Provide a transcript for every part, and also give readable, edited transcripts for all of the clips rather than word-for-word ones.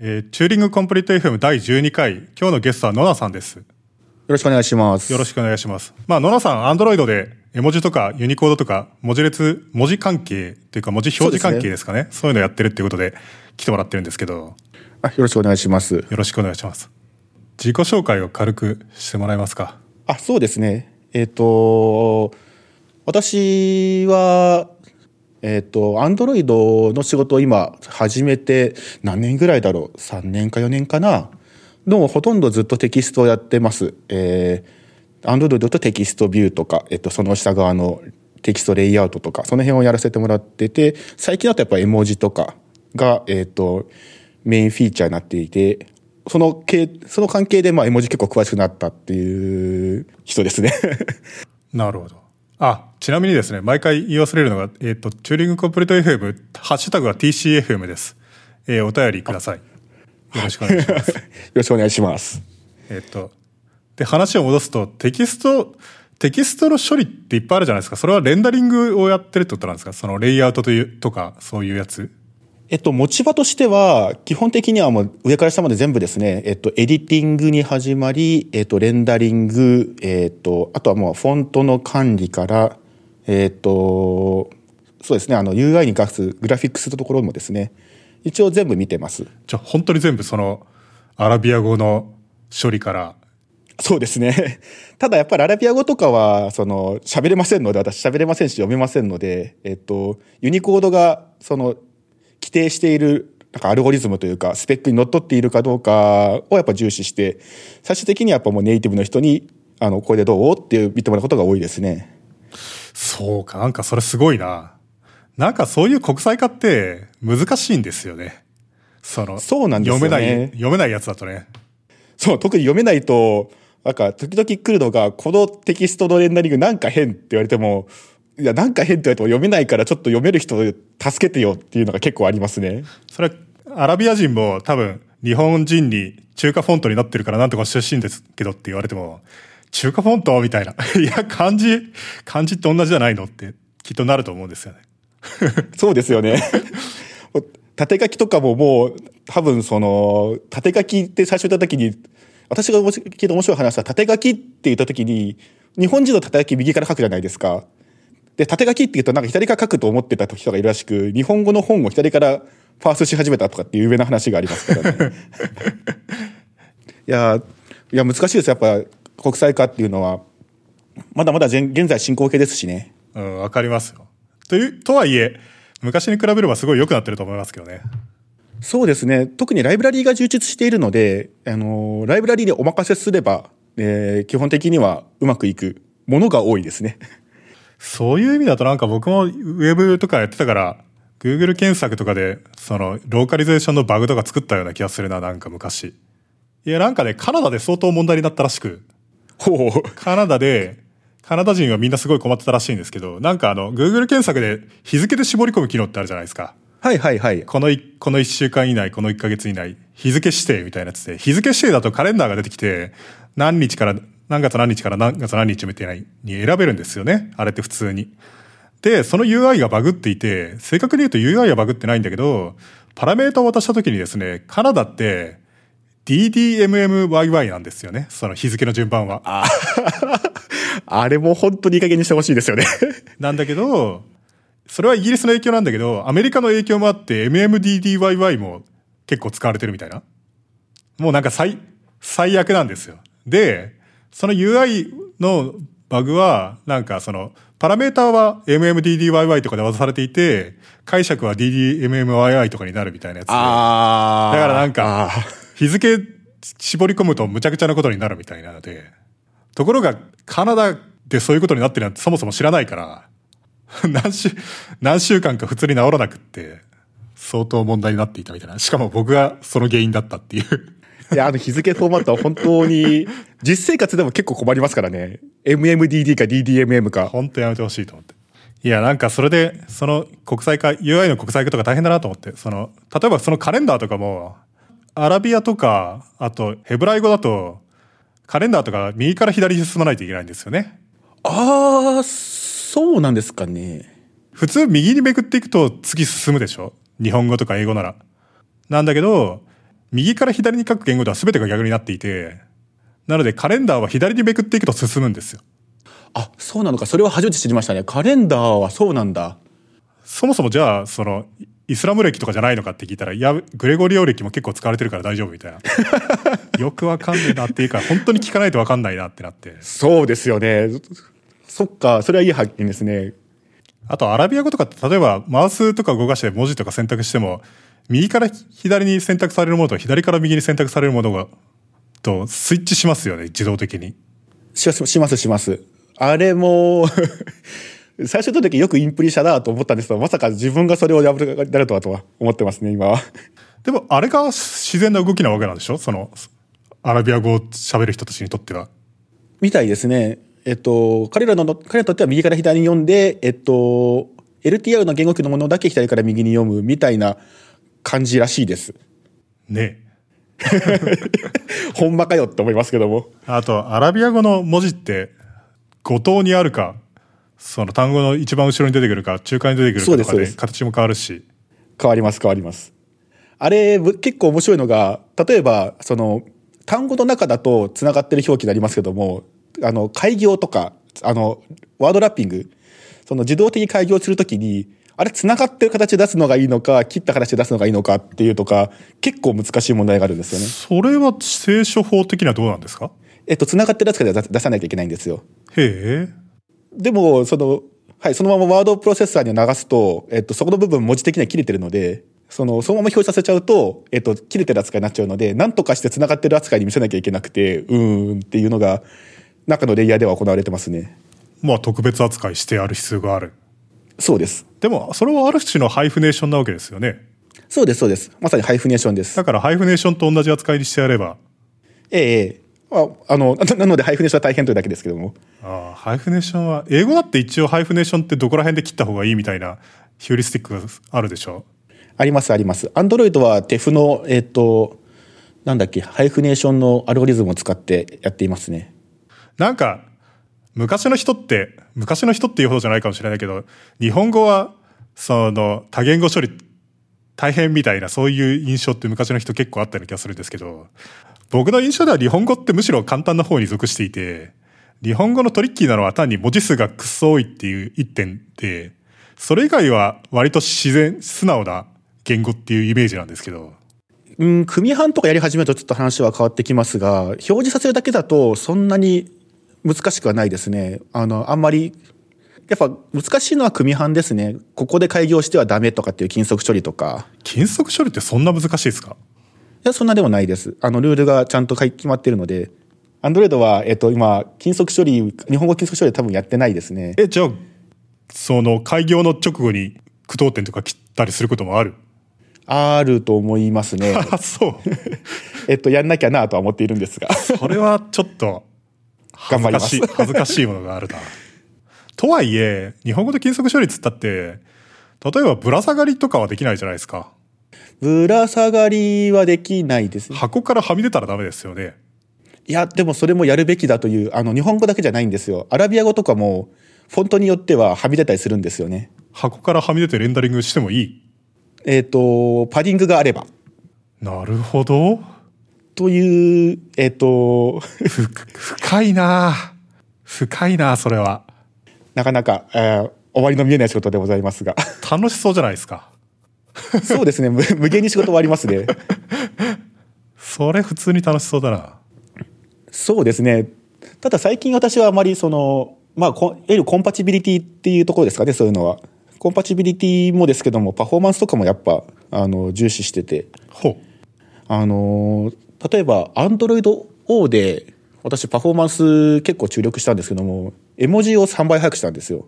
チューリングコンプリート FM 第12回、今日のゲストは野名さんです。よろしくお願いします。よろしくお願いします。まあ野名さん、Android で絵文字とかユニコードとか文字関係というか文字表示関係ですかね。そういうのやってるっていうことで来てもらってるんですけど。あ、よろしくお願いします。よろしくお願いします。自己紹介を軽くしてもらえますか。あ、そうですね。私は。Android の仕事を今始めて何年ぐらいだろう、3年か4年かな。でもほとんどずっとテキストをやってます。Android だとテキストビューとか、その下側のテキストレイアウトとか、その辺をやらせてもらってて、最近だとやっぱ絵文字とかが、メインフィーチャーになっていて、その関係でまあ絵文字結構詳しくなったっていう人ですね。なるほど。あ、ちなみにですね、毎回言い忘れるのが、チューリングコンプリート FM、ハッシュタグは TCFM です。お便りください。よろしくお願いします。よろしくお願いします。で、話を戻すと、テキストの処理っていっぱいあるじゃないですか。それはレンダリングをやってるってことなんですか？そのレイアウトとか、そういうやつ。持ち場としては、基本的にはもう上から下まで全部ですね、エディティングに始まり、レンダリング、あとはもうフォントの管理から、そうですね、UI に関するグラフィックスのところもですね、一応全部見てます。じゃあ本当に全部その、アラビア語の処理から。そうですね。ただやっぱりアラビア語とかは、喋れませんので、私喋れませんし読めませんので、ユニコードが、規定しているなんかアルゴリズムというかスペックにのっとっているかどうかをやっぱ重視して、最終的にはやっぱもうネイティブの人にこれでどうって言ってもらうことが多いですね。そうか、なんかそれすごいな。なんかそういう国際化って難しいんですよね。そうなんですよね。読めないやつだとね。そう、特に読めないとなんか時々来るのが、このテキストのレンダリングなんか変って言われても、いやなんか変って言われても読めないから、ちょっと読める人助けてよっていうのが結構ありますね。それはアラビア人も多分日本人に中華フォントになってるからなんとかしてほしいんですけどって言われても、中華フォントみたいな、いや漢字って同じじゃないのってきっとなると思うんですよね。そうですよね。縦書きとかももう多分縦書きって最初言った時に、私が聞いた面白い話は、縦書きって言った時に日本人の縦書き右から書くじゃないですか。で、縦書きって言うとなんか左から書くと思ってた人がいるらしく、日本語の本を左からパースし始めたとかっていう有名な話がありますからね。いや難しいです。やっぱ国際化っていうのはまだまだ現在進行形ですしね。うん、わかりますよ。とはいえ昔に比べればすごい良くなってると思いますけどね。そうですね。特にライブラリーが充実しているので、ライブラリーでお任せすれば、基本的にはうまくいくものが多いですね。そういう意味だとなんか僕もウェブとかやってたから Google 検索とかでローカリゼーションのバグとか作ったような気がするな、なんか昔。いやなんかね、カナダで相当問題になったらしく。ほう。カナダ人はみんなすごい困ってたらしいんですけど、なんかGoogle 検索で日付で絞り込む機能ってあるじゃないですか。はいはいはい。この1週間以内、この1ヶ月以内、日付指定みたいなやつで、日付指定だとカレンダーが出てきて、何月何日から何月何日みたいに選べるんですよね。あれって普通に。で、その UI がバグっていて、正確に言うと UI はバグってないんだけど、パラメータを渡した時にですね、カナダって DDMMYY なんですよね。その日付の順番は。あれも本当にいい加減にしてほしいですよね。なんだけど、それはイギリスの影響なんだけど、アメリカの影響もあって MMDDYY も結構使われてるみたいな。もうなんか最悪なんですよ。で、その UI のバグは、なんかパラメータは MMDDYY とかで渡されていて、解釈は DDMMYY とかになるみたいなやつで。だからなんか、日付絞り込むとむちゃくちゃなことになるみたいなので。ところが、カナダでそういうことになってるなんてそもそも知らないから、何週間か普通に治らなくって、相当問題になっていたみたいな。しかも僕がその原因だったっていう。いや、日付フォーマットは本当に、実生活でも結構困りますからね。MMDD か DDMM か。本当やめてほしいと思って。いや、なんかそれで、国際化、UI の国際化とか大変だなと思って、例えばそのカレンダーとかも、アラビアとか、あとヘブライ語だと、カレンダーとか右から左に進まないといけないんですよね。あー、そうなんですかね。普通右にめくっていくと次進むでしょ？日本語とか英語なら。なんだけど、右から左に書く言語では全てが逆になっていて、なのでカレンダーは左にめくっていくと進むんですよ。あ、そうなのか。それは初めて知りましたね。カレンダーはそうなんだ。そもそもじゃあそのイスラム歴とかじゃないのかって聞いたら、いやグレゴリオ歴も結構使われてるから大丈夫みたいなよくわかんねえなっていうか、本当に聞かないとわかんないなってなって。そうですよね。そっか、それはいい発見ですね。あとアラビア語とかって例えばマウスとか動かして文字とか選択しても、右から左に選択されるものと左から右に選択されるものがとスイッチしますよね、自動的に。します。あれも最初の時よくインプリ社だと思ったんですけど、まさか自分がそれを破られるとはとは思ってますね今は。でもあれが自然な動きなわけなんでしょ、そのアラビア語を喋る人たちにとっては。みたいですね。彼らにとっては右から左に読んで、LTR の言語機のものだけ左から右に読むみたいな感じらしいです。ね。ほんまかよって思いますけども。あとアラビア語の文字って五等にあるか、その単語の一番後ろに出てくるか中間に出てくるかとかで形も変わるし。変わります。あれ結構面白いのが、例えばその単語の中だとつながってる表記になりますけども、改行とかワードラッピング、その自動的に改行するときにあれつながってる形で出すのがいいのか切った形で出すのがいいのかっていうとか、結構難しい問題があるんですよね。それは聖書法的にはどうなんですか？つながってるやつから出さないといけないんですよ。へえ。でもそのままワードプロセッサーに流すと、そこの部分文字的には切れてるので、そのまま表示させちゃうと、切れてる扱いになっちゃうので、なんとかしてつながってる扱いに見せなきゃいけなくて、っていうのが中のレイヤーでは行われてますね。まあ特別扱いしてある必要がある。そうです。でもそれはある種のハイフネーションなわけですよね。そうです。まさにハイフネーションです。だからハイフネーションと同じ扱いにしてやれば、なのでハイフネーションは大変というだけですけども。ああ、ハイフネーションは英語だって一応ハイフネーションってどこら辺で切った方がいいみたいなヒューリスティックがあるでしょ。あります。Android は TEF のハイフネーションのアルゴリズムを使ってやっていますね。なんか昔の人っていうほどじゃないかもしれないけど、日本語はその多言語処理大変みたいな、そういう印象って昔の人結構あったような気がするんですけど、僕の印象では日本語ってむしろ簡単な方に属していて、日本語のトリッキーなのは単に文字数がくっそ多いっていう一点で、それ以外は割と自然素直な言語っていうイメージなんですけど。組版とかやり始めるとちょっと話は変わってきますが、表示させるだけだとそんなに難しくはないですね。あんまりやっぱ難しいのは組版ですね。ここで改行してはダメとかっていう禁則処理とか。禁則処理ってそんな難しいですか？いや、そんなでもないです。ルールがちゃんと決まってるので。Android は、今日本語禁則処理は多分やってないですね。じゃあその改行の直後に句読点とか切ったりすることもある？あると思いますね。そうやんなきゃなとは思っているんですがそれはちょっと恥ずかしいものがあるなとはいえ、日本語で禁則処理つったって、例えばぶら下がりとかはできないじゃないですか。ぶら下がりはできないですね。箱からはみ出たらダメですよね。いや、でもそれもやるべきだという、日本語だけじゃないんですよ。アラビア語とかもフォントによってははみ出たりするんですよね。箱からはみ出てレンダリングしてもいい？パディングがあれば。なるほど。という深いな。それはなかなか、終わりの見えない仕事でございますが楽しそうじゃないですかそうですね、無限に仕事終わりますねそれ普通に楽しそうだな。そうですね。ただ最近私はあまりコンパチビリティっていうところですかね。そういうのはコンパチビリティもですけども、パフォーマンスとかもやっぱ重視してて。ほう。例えば Android O で私パフォーマンス結構注力したんですけども、絵文字を3倍早くしたんですよ。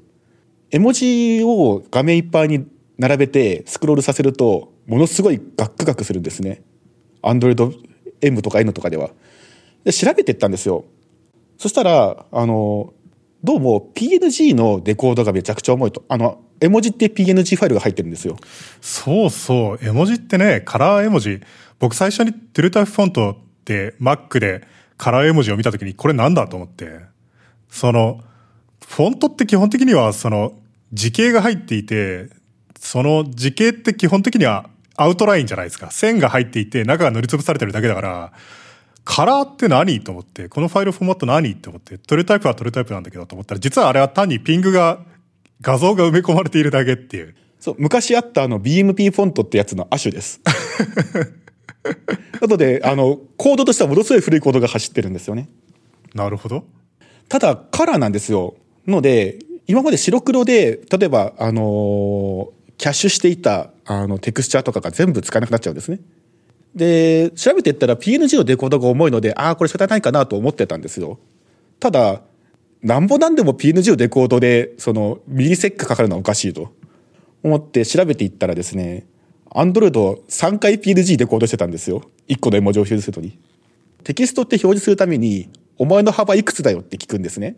絵文字を画面いっぱいに並べてスクロールさせるとものすごいガクガクするんですね。 Android M とか N とかでは。で調べていったんですよ。そしたらどうも PNG のデコードがめちゃくちゃ重いと。絵文字って PNG ファイルが入ってるんですよ。そう絵文字ってね、カラー絵文字、僕最初にトゥルータイプフォントって Mac でカラー絵文字を見たときにこれなんだと思って、フォントって基本的には時系が入っていて、その時系って基本的にはアウトラインじゃないですか。線が入っていて中が塗りつぶされてるだけだから、カラーって何と思って、このファイルフォーマット何と思って、トリタイプはトリタイプなんだけどと思ったら、実はあれは単にピングが画像が埋め込まれているだけっていう。そう、昔あったBMP フォントってやつの亜種ですあとでコードとしてはものすごい古いコードが走ってるんですよね。なるほど。ただカラーなんですよ。ので今まで白黒で例えばキャッシュしていたテクスチャーとかが全部使えなくなっちゃうんですね。で調べていったら PNG のデコードが重いので、ああこれ仕方ないかなと思ってたんですよ。ただなんぼなんでも PNG のデコードでそのミリセックかかるのはおかしいと思って調べていったらですね、Android 3回 PNG デコードしてたんですよ。1個の絵文字を表示するとに。テキストって表示するためにお前の幅いくつだよって聞くんですね。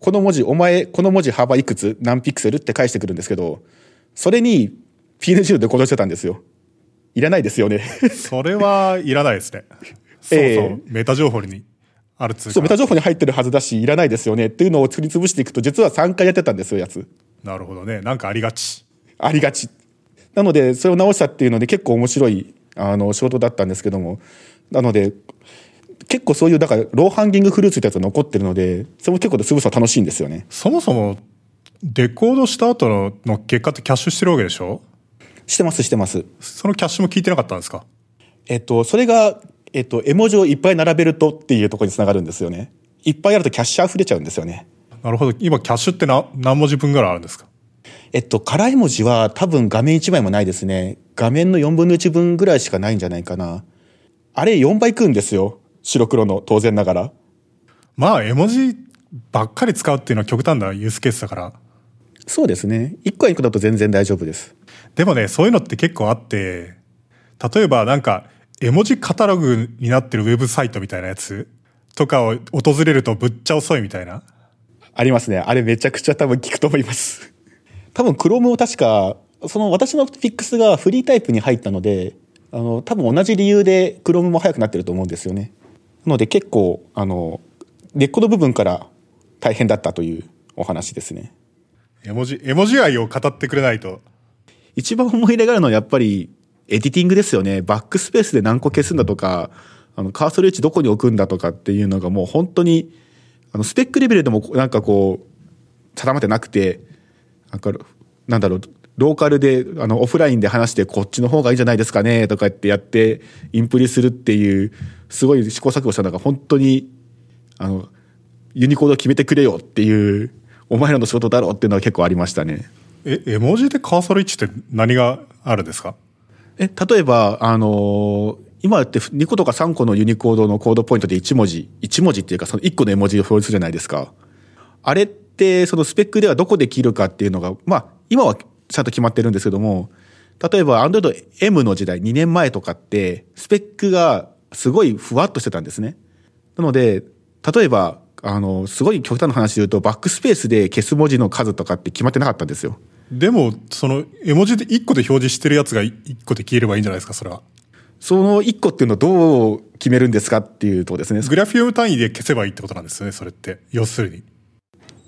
この文字、お前、この文字幅いくつ、何ピクセルって返してくるんですけど、それに PNG のデコードしてたんですよ。いらないですよねそれはいらないですね。そうそう、メタ情報にあるつうか、メタ情報に入ってるはずだしいらないですよねっていうのを作り潰していくと、実は3回やってたんですよやつ。なるほどね。なんかありがちありがちなので、それを直したっていうので結構面白い仕事だったんですけども、なので結構そういうだからローハンギングフルーツってやつが残ってるので、それも結構潰すのは楽しいんですよね。そもそもデコードした後の結果ってキャッシュしてるわけでしょ。してますしてます。そのキャッシュも聞いてなかったんですか。それが、絵文字をいっぱい並べるとっていうところにつながるんですよね。いっぱいあるとキャッシュ溢れちゃうんですよね。なるほど。今キャッシュって何文字分ぐらいあるんですか。空絵文字は多分画面1枚もないですね。画面の4分の1分ぐらいしかないんじゃないかな。あれ4倍食うんですよ、白黒の。当然ながらまあ絵文字ばっかり使うっていうのは極端なユースケースだから。そうですね。1個は1個だと全然大丈夫です。でもね、そういうのって結構あって、例えばなんか絵文字カタログになってるウェブサイトみたいなやつとかを訪れるとぶっちゃ遅いみたいなありますね。あれめちゃくちゃ多分聞くと思います多分 Chrome を確かその私のフィックスがフリータイプに入ったので、多分同じ理由で Chrome も早くなってると思うんですよね。なので結構根っこの部分から大変だったというお話ですね。絵文字愛を語ってくれないと。一番思い入れがあるのはやっぱりエディティングですよね。バックスペースで何個消すんだとか、カーソル位置どこに置くんだとかっていうのがもう本当にスペックレベルでもなんかこう定まってなくて、なんだろう、ローカルでオフラインで話してこっちの方がいいんじゃないですかねとかってやってインプリするっていうすごい試行錯誤したのが本当にユニコード決めてくれよっていうお前らの仕事だろっていうのは結構ありましたね。絵文字でカーソル位置って何があるんですか。例えば今やって2個とか3個のユニコードのコードポイントで1文字っていうかその1個の絵文字を表示するじゃないですか。あれってそのスペックではどこで切るかっていうのがまあ今はちゃんと決まってるんですけども、例えば Android M の時代2年前とかってスペックがすごいふわっとしてたんですね。なので例えばすごい極端な話で言うとバックスペースで消す文字の数とかって決まってなかったんですよ。でもその絵文字で1個で表示してるやつが1個で消えればいいんじゃないですか。それはその1個っていうのをどう決めるんですかっていうとこですね。グラフィム単位で消せばいいってことなんですよね、それって。要するに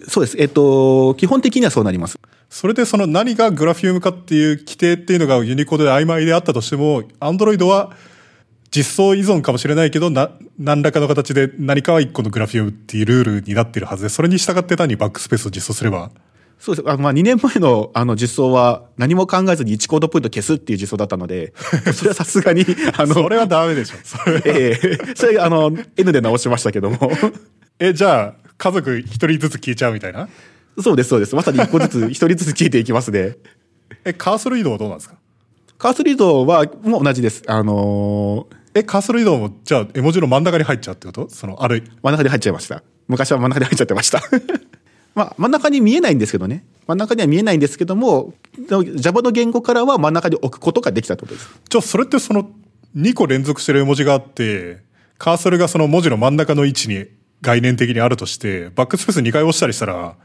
そうです。基本的にはそうなります。それでその何がグラフィウムかっていう規定っていうのがユニコードで曖昧であったとしても、Android は実装依存かもしれないけど何らかの形で何かは1個のグラフィウムっていうルールになっているはずで、それに従って単にバックスペースを実装すれば。そうです。まあ、2年前の実装は何も考えずに1コードポイント消すっていう実装だったので、それはさすがにそれはダメでしょ。それN で直しましたけどもじゃあ家族1人ずつ消えちゃうみたいな。そうですそうです。まさに1個ずつ一人ずつ聞いていきますねカーソル移動はどうなんですか。カーソル移動はもう同じです。カーソル移動もじゃあ絵文字の真ん中に入っちゃうってこと。そのある真ん中に入っちゃいました。昔は真ん中に入っちゃってましたまあ真ん中に見えないんですけどね。真ん中には見えないんですけども Java の言語からは真ん中に置くことができたってことです。じゃあそれってその2個連続してる絵文字があってカーソルがその文字の真ん中の位置に概念的にあるとして、バックスペース2回押したりしたら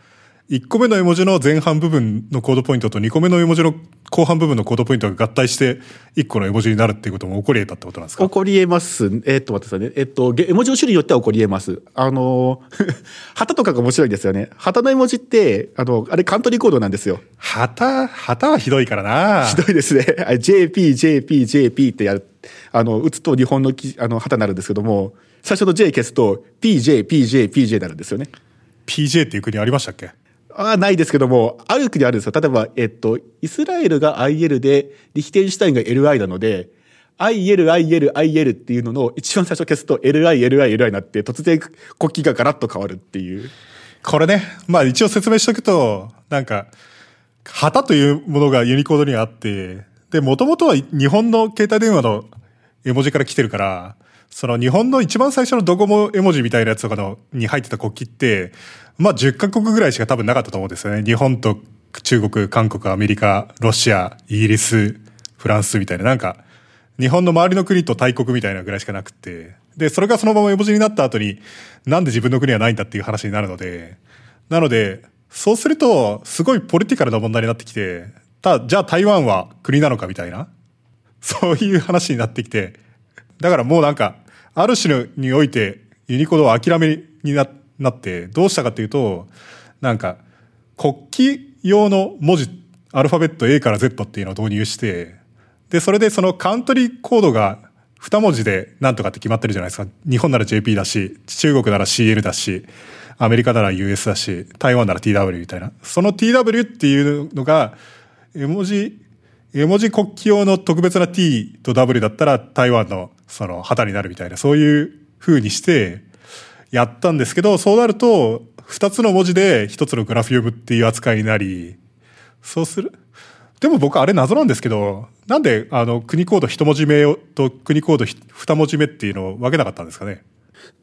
1個目の絵文字の前半部分のコードポイントと2個目の絵文字の後半部分のコードポイントが合体して1個の絵文字になるっていうことも起こり得たってことなんですか？起こり得ます。待ってくださいね。絵文字の種類によっては起こり得ます。旗とかが面白いですよね。旗の絵文字ってあれカントリーコードなんですよ。旗はひどいからな。ひどいですね。JPJPJP ってやる打つと日本の旗になるんですけども、最初の J 消すと PJPJPJ になるんですよね。 PJ っていう国ありましたっけ？ないですけども、ある国あるんですよ。例えば、イスラエルが IL で、リヒテンシュタインが LI なので、IL っていうのの一番最初消すと LI になって、突然国旗がガラッと変わるっていう。これね、まあ一応説明しておくと、なんか、旗というものがユニコードにはあって、で、元々は日本の携帯電話の絵文字から来てるから、その日本の一番最初のドコモ絵文字みたいなやつとかに入ってた国旗って、まあ10カ国ぐらいしか多分なかったと思うんですよね。日本と中国、韓国、アメリカ、ロシア、イギリス、フランスみたいな、なんか日本の周りの国と大国みたいなぐらいしかなくて、でそれがそのまま絵文字になった後になんで自分の国はないんだっていう話になるので、なのでそうするとすごいポリティカルな問題になってきて、じゃあ台湾は国なのかみたいな、そういう話になってきて、だからもうなんかある種においてユニコードは諦めになって、どうしたかというと、なんか国旗用の文字アルファベット A から Z っていうのを導入して、でそれでそのカントリーコードが2文字でなんとかって決まってるじゃないですか。日本なら JP だし、中国なら CL だし、アメリカなら US だし、台湾なら TW みたいな、その TW っていうのが絵文字国旗用の特別な T と W だったら台湾のその旗になるみたいな、そういう風にしてやったんですけど、そうなると2つの文字で1つのグラフィウムっていう扱いになり、そうする。でも僕あれ謎なんですけど、なんで国コード1文字目と国コード2文字目っていうのを分けなかったんですかね。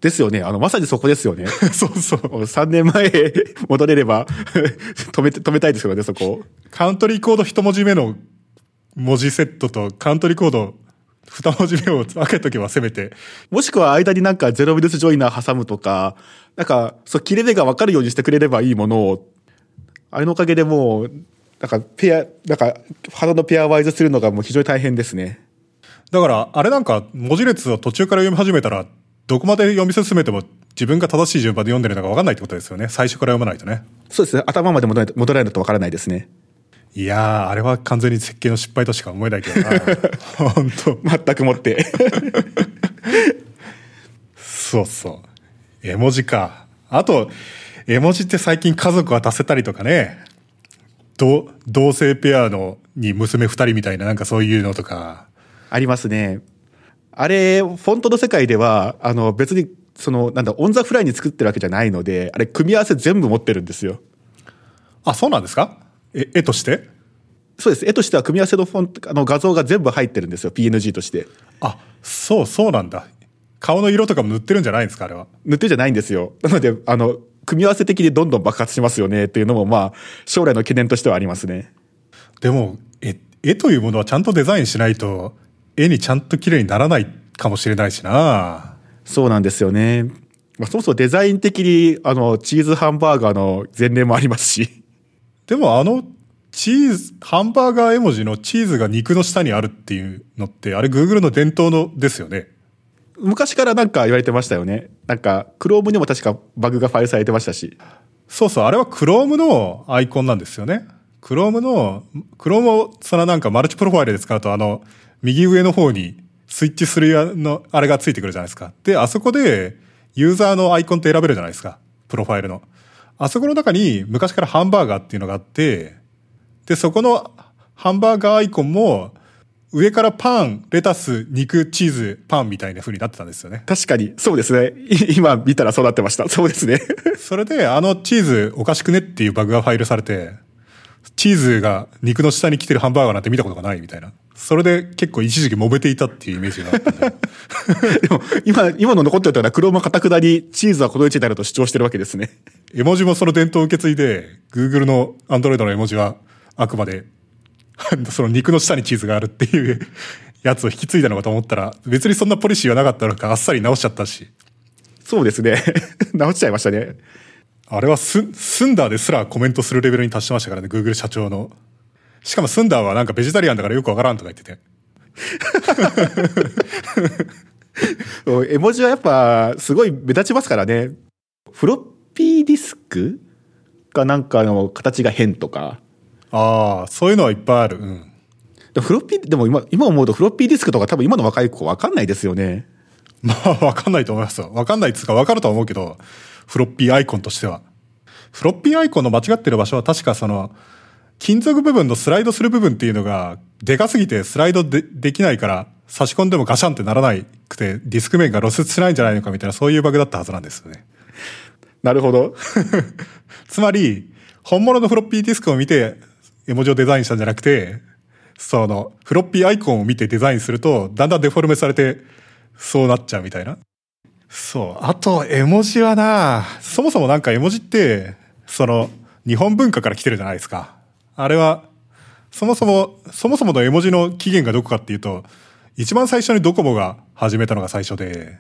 ですよね。まさにそこですよね。そうそう。3年前戻れれば止めたいですけどね、そこ。カントリーコード1文字目の文字セットとカントリーコード二文字目を分けとけばせめて。もしくは間になんかゼロビルスジョイナー挟むとか、なんか、そう、切れ目が分かるようにしてくれればいいものを、あれのおかげでもう、肌のペアワイズするのがもう非常に大変ですね。だから、あれなんか文字列を途中から読み始めたら、どこまで読み進めても自分が正しい順番で読んでるのか分かんないってことですよね。最初から読まないとね。そうですね。頭まで戻らないと分からないですね。いやー、あれは完全に設計の失敗としか思えないけどな。本当。全くもって。そうそう。絵文字か。あと、絵文字って最近家族が足せたりとかね。同性ペアに娘2人みたいな、なんかそういうのとか。ありますね。あれ、フォントの世界では、別に、オンザフライに作ってるわけじゃないので、あれ、組み合わせ全部持ってるんですよ。あ、そうなんですか？絵として？そうです。絵としては組み合わせのフォント、画像が全部入ってるんですよ。PNG として。あ、そうなんだ。顔の色とかも塗ってるんじゃないんですか、あれは。塗ってるじゃないんですよ。なので、組み合わせ的にどんどん爆発しますよねっていうのも、まあ、将来の懸念としてはありますね。でも、絵というものはちゃんとデザインしないと、絵にちゃんと綺麗にならないかもしれないしな。そうなんですよね。まあ、そもそもデザイン的に、チーズハンバーガーの前例もありますし。でもハンバーガー絵文字のチーズが肉の下にあるっていうのって、あれ Google の伝統のですよね。昔からなんか言われてましたよね。なんか Chrome にも確かバグがファイルされてましたし。そうそう、あれは Chrome のアイコンなんですよね。Chrome をなんかマルチプロファイルで使うと、右上の方にスイッチするあれがついてくるじゃないですか。で、あそこでユーザーのアイコンって選べるじゃないですか。プロファイルの。あそこの中に昔からハンバーガーっていうのがあって、で、そこのハンバーガーアイコンも上からパン、レタス、肉、チーズ、パンみたいな風になってたんですよね。確かに。そうですね。今見たらそうなってました。そうですね。それでチーズおかしくねっていうバグがファイルされて、チーズが肉の下に来てるハンバーガーなんて見たことがないみたいな。それで結構一時期揉めていたっていうイメージがあったんだ。でも今の残ってたのはクローマ固くなりチーズはこの位置になると主張してるわけですね。絵文字もその伝統を受け継いで Google の Android の絵文字はあくまでその肉の下にチーズがあるっていうやつを引き継いだのかと思ったら別にそんなポリシーはなかったのかあっさり直しちゃったし。そうですね。直しちゃいましたね。あれはスンダーですらコメントするレベルに達してましたからね、Google 社長の。しかもスンダーはなんかベジタリアンだからよくわからんとか言ってて。絵文字はやっぱすごい目立ちますからね。フロッピーディスクかなんかの形が変とか。ああ、そういうのはいっぱいある。うん。フロッピーでも今思うとフロッピーディスクとか多分今の若い子わかんないですよね。まあわかんないと思いますよ。わかんないっつうかわかるとは思うけど、フロッピーアイコンとしては。フロッピーアイコンの間違ってる場所は確かその金属部分のスライドする部分っていうのがでかすぎてスライド できないから差し込んでもガシャンってならないくてディスク面が露出しないんじゃないのかみたいな、そういうバグだったはずなんですよね。なるほど。つまり本物のフロッピーディスクを見て絵文字をデザインしたんじゃなくて、そのフロッピーアイコンを見てデザインするとだんだんデフォルメされてそうなっちゃうみたいな。そう。あと絵文字はな、そもそもなんか絵文字ってその日本文化から来てるじゃないですか。あれはそもそもの絵文字の起源がどこかっていうと、一番最初にドコモが始めたのが最初で、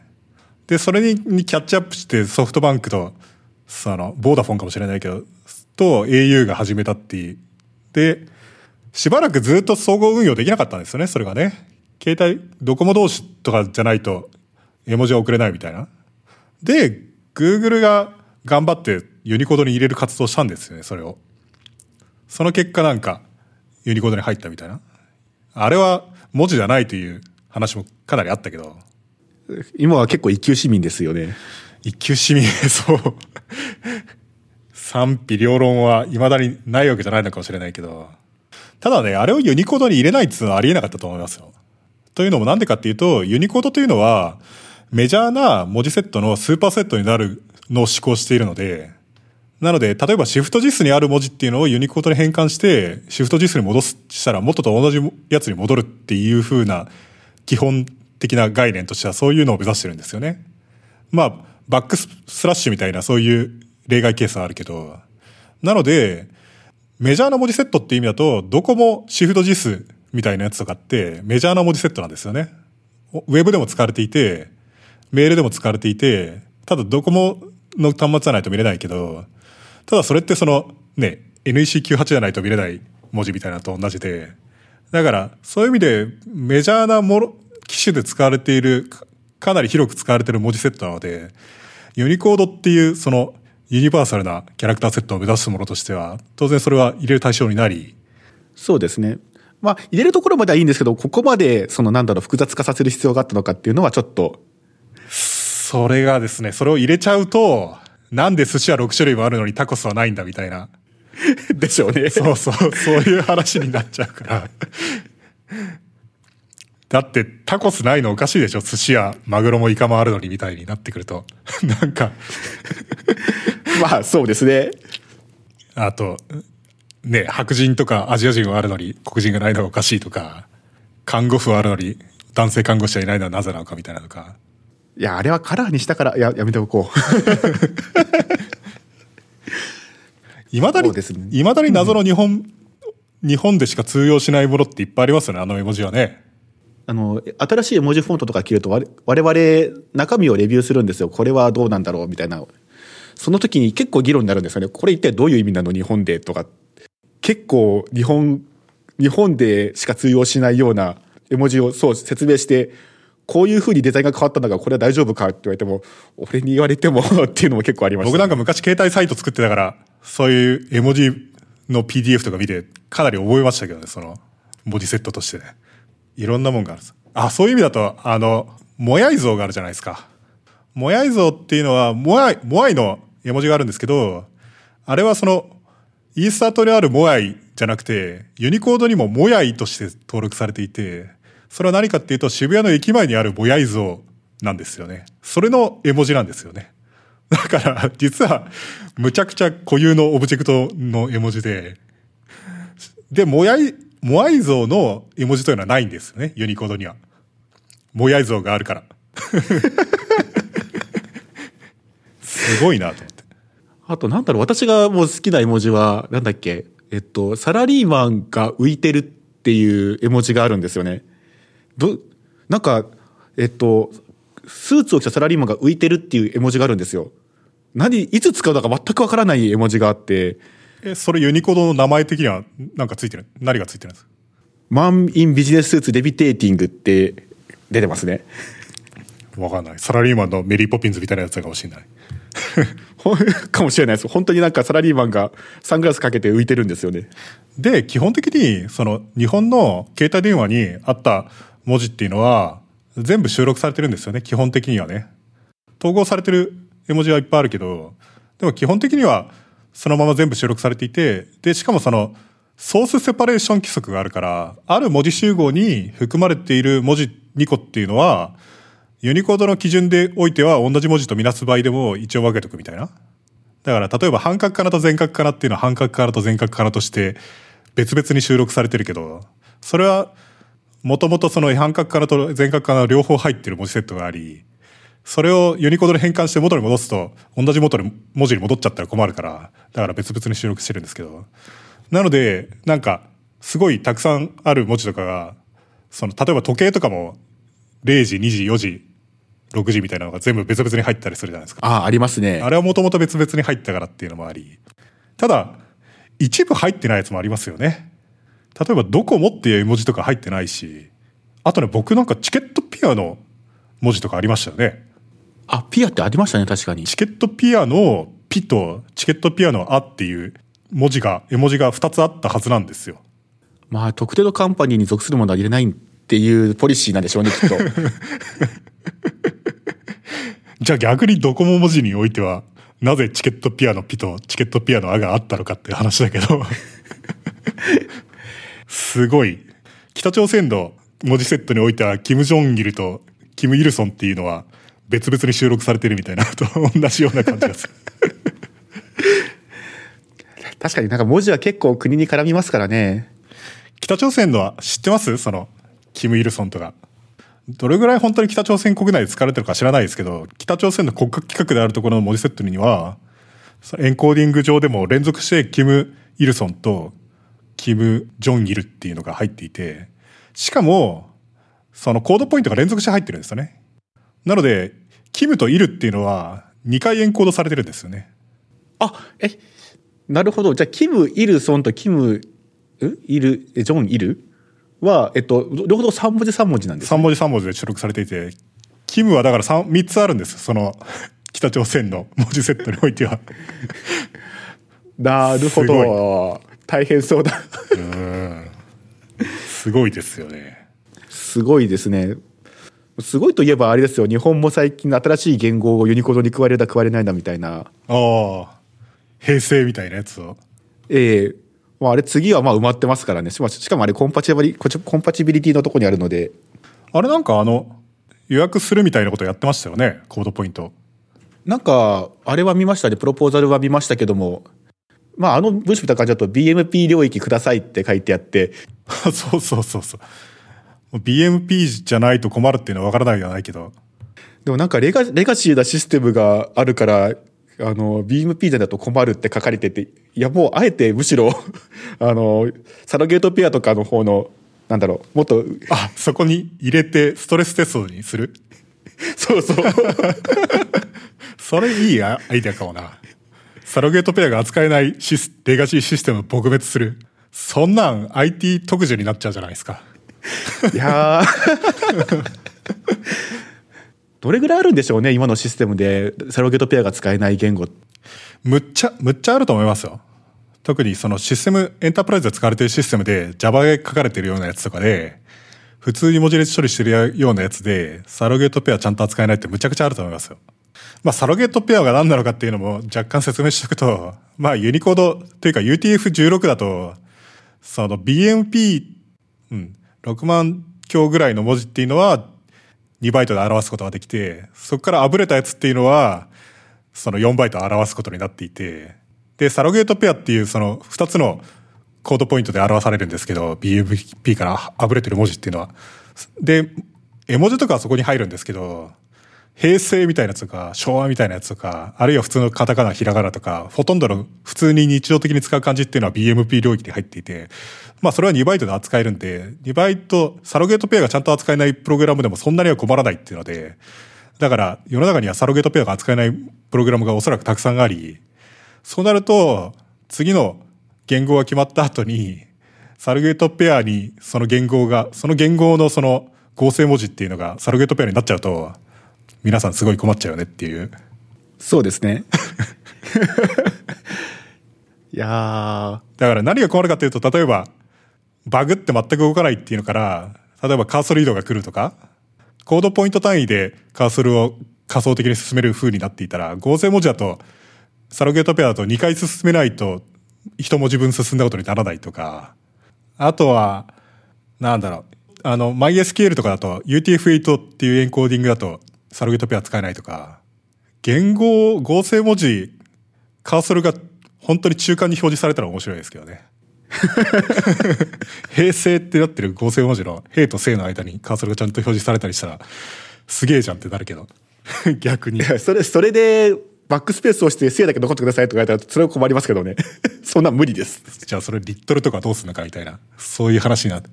でそれにキャッチアップしてソフトバンクとそのボーダフォンかもしれないけどと au が始めたっていう。でしばらくずっと総合運用できなかったんですよね、それがね。携帯ドコモ同士とかじゃないと絵文字は送れないみたいな。で Google が頑張ってユニコードに入れる活動したんですよね、それを。その結果なんかユニコードに入ったみたいな。あれは文字じゃないという話もかなりあったけど、今は結構一級市民ですよね。一級市民、そう。賛否両論はいまだにないわけじゃないのかもしれないけど、ただね、あれをユニコードに入れないっていうのはありえなかったと思いますよ。というのもなんでかっていうと、ユニコードというのはメジャーな文字セットのスーパーセットになるのを指向しているので、なので例えばシフト JIS にある文字っていうのをユニコードに変換してシフト JIS に戻したら元と同じやつに戻るっていう風な基本的な概念としてはそういうのを目指してるんですよね。まあバックスラッシュみたいなそういう例外ケースはあるけど、なのでメジャーな文字セットって意味だとどこもシフト JIS みたいなやつとかってメジャーな文字セットなんですよね。ウェブでも使われていてメールでも使われていて、ただどこもの端末じゃないと見れないけど、ただそれってそのね NEC98 じゃないと見れない文字みたいなのと同じで、だからそういう意味でメジャーな機種で使われているかなり広く使われている文字セットなので、ユニコードっていうそのユニバーサルなキャラクターセットを目指すものとしては当然それは入れる対象になり、そうですね。まあ入れるところまではいいんですけど、ここまでそのなんだろう複雑化させる必要があったのかっていうのはちょっと、それがですね、それを入れちゃうと。なんで寿司は6種類もあるのにタコスはないんだみたいな。でしょうね。そうそう、そういう話になっちゃうから。だってタコスないのおかしいでしょ。寿司やマグロもイカもあるのにみたいになってくると。なんか。まあそうですね。あと、ね、白人とかアジア人はあるのに黒人がないのがおかしいとか、看護婦はあるのに男性看護師はいないのはなぜなのかみたいなとか。いやあれはカラーにしたからやめておこう。いまだに謎の日本でしか通用しないものっていっぱいありますよね、あの絵文字はね。新しい絵文字フォントとか切ると我々中身をレビューするんですよ。これはどうなんだろうみたいな。その時に結構議論になるんですよね。これ一体どういう意味なの日本でとか。結構日本でしか通用しないような絵文字をそう説明して、こういう風にデザインが変わったんだからこれは大丈夫かって言われても、俺に言われてもっていうのも結構ありました、ね。僕なんか昔携帯サイト作ってたから、そういう絵文字の PDF とか見てかなり覚えましたけどね、その文字セットとしてね。いろんなもんがあるんです。あ、そういう意味だと、モヤイ像があるじゃないですか。モヤイ像っていうのは、モヤイの絵文字があるんですけど、あれはその、イースタートにあるモヤイじゃなくて、ユニコードにもモヤイとして登録されていて、それは何かっていうと渋谷の駅前にあるぼやい像なんですよね。それの絵文字なんですよね。だから実はむちゃくちゃ固有のオブジェクトの絵文字で、でもやい像の絵文字というのはないんですよね、ユニコードには。もやい像があるから。すごいなと思って。あとなんだろう、私がもう好きな絵文字はなんだっけ、サラリーマンが浮いてるっていう絵文字があるんですよね。なんかスーツを着たサラリーマンが浮いてるっていう絵文字があるんですよ。いつ使うのか全くわからない絵文字があって。それユニコードの名前的には何かついてる？何がついてるんですか？マン・イン・ビジネス・スーツ・レビテーティングって出てますね。わかんない。サラリーマンのメリー・ポピンズみたいなやつかもしれない。かもしれないです。本当になんかサラリーマンがサングラスかけて浮いてるんですよね。で、基本的にその日本の携帯電話にあった文字っていうのは全部収録されてるんですよね。基本的にはね。統合されてる絵文字はいっぱいあるけど、でも基本的にはそのまま全部収録されていて、で、しかもそのソースセパレーション規則があるから、ある文字集合に含まれている文字2個っていうのは、ユニコードの基準でおいては同じ文字とみなす場合でも一応分けとくみたいな。だから例えば半角かなと全角かなっていうのは半角かなと全角かなとして別々に収録されてるけど、それはもともとその半角かなと全角かな両方入ってる文字セットがあり、それをユニコードに変換して元に戻すと同じ元に文字に戻っちゃったら困るから、だから別々に収録してるんですけど、なのでなんかすごいたくさんある文字とかが、その例えば時計とかも0時2時4時6時みたいなのが全部別々に入ったりするじゃないですか。ありますね。あれはもともと別々に入ったからっていうのもあり、ただ一部入ってないやつもありますよね。例えばドコモっていう絵文字とか入ってないし、あとね、僕なんかチケットピアの文字とかありましたよね。ピアってありましたね、確かに。チケットピアのピとチケットピアのアっていう絵文字が2つあったはずなんですよ。まあ特定のカンパニーに属するものは入れないっていうポリシーなんでしょうね、きっと。じゃあ逆にドコモ文字においてはなぜチケットピアのピとチケットピアのアがあったのかっていう話だけどすごい。北朝鮮の文字セットにおいてはキム・ジョン・イルとキム・イルソンっていうのは別々に収録されてるみたいなと同じような感じがする確かになんか文字は結構国に絡みますからね。北朝鮮のは知ってます？そのキム・イルソンとかどれぐらい本当に北朝鮮国内で使われてるか知らないですけど、北朝鮮の国家規格であるところの文字セットにはエンコーディング上でも連続してキム・イルソンとキム・ジョン・イルっていうのが入っていて、しかもそのコードポイントが連続して入ってるんですよね。なのでキムとイルっていうのは2回エンコードされてるんですよね。なるほど。じゃあキム・イルソンとキム・イルジョン・イルは、両方と3文字3文字なんです、ね、3文字3文字で収録されていて、キムはだから 3つあるんです、その北朝鮮の文字セットにおいてはなるほど、大変そうだすごいですよね。すごいですね。すごいといえばあれですよ、日本も最近新しい言語をユニコードに加えるだ加えれないだみたいな、平成みたいなやつをまあ、あれ次はまあ埋まってますからね。しかもあれコンパチビリティのとこにあるので、あれなんか予約するみたいなことやってましたよね、コードポイント。なんかあれは見ましたね、プロポーザルは見ましたけども、まあ文章みたいな感じだと BMP 領域くださいって書いてあってそうそうそうそう、 BMP じゃないと困るっていうのは分からないではないけど、でもなんかレガシーなシステムがあるからBMP じゃないと困るって書かれてて、いやもうあえてむしろサロゲートペアとかの方のなんだろう、もっとそこに入れてストレステストにするそうそうそれいいアイデアかもな。サロゲートペアが扱えないレガシーシステムを撲滅する、そんなん IT 特需になっちゃうじゃないですかいやどれぐらいあるんでしょうね、今のシステムでサロゲートペアが使えない言語。むっちゃあると思いますよ。特にそのシステム、エンタープライズで使われてるシステムで Java が書かれてるようなやつとかで、普通に文字列処理してるようなやつでサロゲートペアちゃんと扱えないってむちゃくちゃあると思いますよ。まあサロゲートペアが何なのかっていうのも若干説明しておくと、まあユニコードというか UTF-16 だとその BMP、6万行ぐらいの文字っていうのは2バイトで表すことができて、そこからあぶれたやつっていうのはその4バイトを表すことになっていて、でサロゲートペアっていうその2つのコードポイントで表されるんですけど、 BMP からあぶれてる文字っていうのは、で絵文字とかはそこに入るんですけど、平成みたいなやつとか昭和みたいなやつとか、あるいは普通のカタカナひらがなとか、ほとんどの普通に日常的に使う漢字っていうのは BMP 領域に入っていて、まあそれは2バイトで扱えるんで、2バイトサロゲートペアがちゃんと扱えないプログラムでもそんなには困らないっていうので、だから世の中にはサロゲートペアが扱えないプログラムがおそらくたくさんあり、そうなると次の言語が決まった後にサロゲートペアにその言語のその合成文字っていうのがサロゲートペアになっちゃうと皆さんすごい困っちゃうよねっていう。そうですね。いやー、だから何が困るかっていうと、例えばバグって全く動かないっていうのから、例えばカーソル移動が来るとか、コードポイント単位でカーソルを仮想的に進める風になっていたら、合成文字だとサロゲートペアだと2回進めないと1文字分進んだことにならないとか、あとはなんだろう、MySQL とかだと UTF-8 っていうエンコーディングだとサロゲートペア使えないとか、言語合成文字カーソルが本当に中間に表示されたら面白いですけどね。平成ってなってる合成文字の平と正の間にカーソルがちゃんと表示されたりしたらすげえじゃんってなるけど。逆にそれでバックスペースをして正だけ残ってくださいとか言われたらそれは困りますけどね。そんな無理です。じゃあそれリットルとかどうすんのかみたいな、そういう話になって。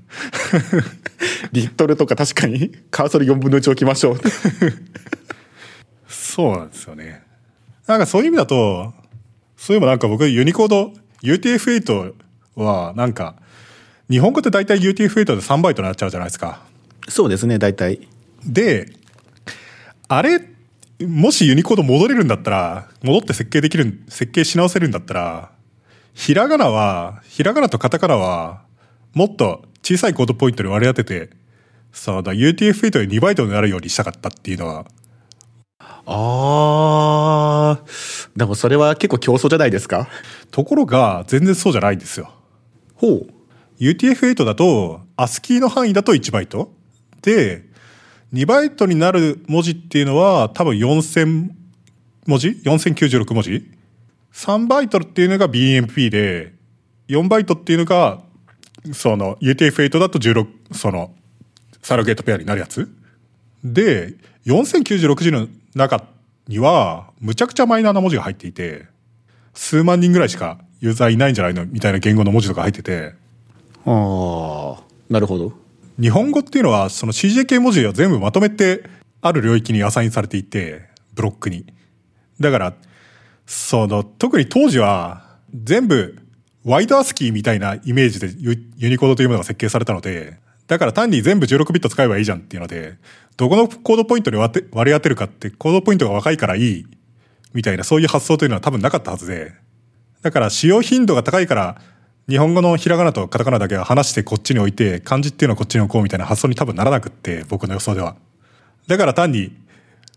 リットルとか確かにカーソル4分の1置きましょう。そうなんですよね。なんかそういう意味だと、そういえばなんか僕ユニコード UTF-8 はなんか日本語って大体 UTF-8 で3バイトになっちゃうじゃないですか。そうですね、大体。で、あれもしユニコード戻れるんだったら、戻って設計し直せるんだったら、ひらがなとカタカナはもっと小さいコードポイントに割り当てて、さあ UTF-8 で2バイトになるようにしたかったっていうのは。あー、でもそれは結構競争じゃないですか。ところが全然そうじゃないんですよ。ほう。 UTF-8 だと ASCII の範囲だと1バイトで、2バイトになる文字っていうのは多分4000文字4096文字、3バイトっていうのが BMP で、4バイトっていうのがその UTF-8 だと16、そのサロゲートペアになるやつで、4096字の中にはむちゃくちゃマイナーな文字が入っていて、数万人ぐらいしかユーザーいないんじゃないのみたいな言語の文字とか入ってて。ああ、なるほど。日本語っていうのはその CJK 文字は全部まとめてある領域にアサインされていて、ブロックに。だからその特に当時は全部ワイドアスキーみたいなイメージでユニコードというものが設計されたので、だから単に全部16ビット使えばいいじゃんっていうので、どこのコードポイントに割り当てるかって、コードポイントが若いからいいみたいな、そういう発想というのは多分なかったはずで、だから使用頻度が高いから日本語のひらがなとカタカナだけは離してこっちに置いて、漢字っていうのはこっちに置こうみたいな発想に多分ならなくって、僕の予想では。だから単に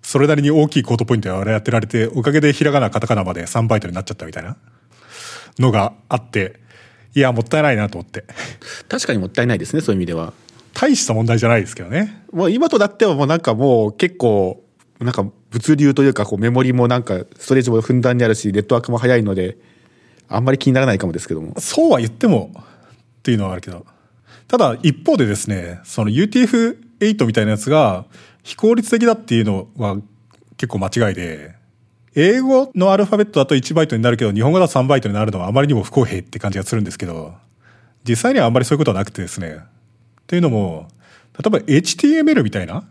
それなりに大きいコードポイントが割り当てられて、おかげでひらがなカタカナまで3バイトになっちゃったみたいなのがあって、いやもったいないなと思って。確かにもったいないですね、そういう意味では。大した問題じゃないですけどね。もう今となってはもうなんかもう結構なんか物流というか、こうメモリもなんかストレージもふんだんにあるし、ネットワークも早いのであんまり気にならないかもですけども。そうは言ってもっていうのはあるけど、ただ一方でですね、その UTF-8 みたいなやつが非効率的だっていうのは結構間違いで、英語のアルファベットだと1バイトになるけど、日本語だと3バイトになるのはあまりにも不公平って感じがするんですけど、実際にはあんまりそういうことはなくてですね。というのも、例えば HTML みたいな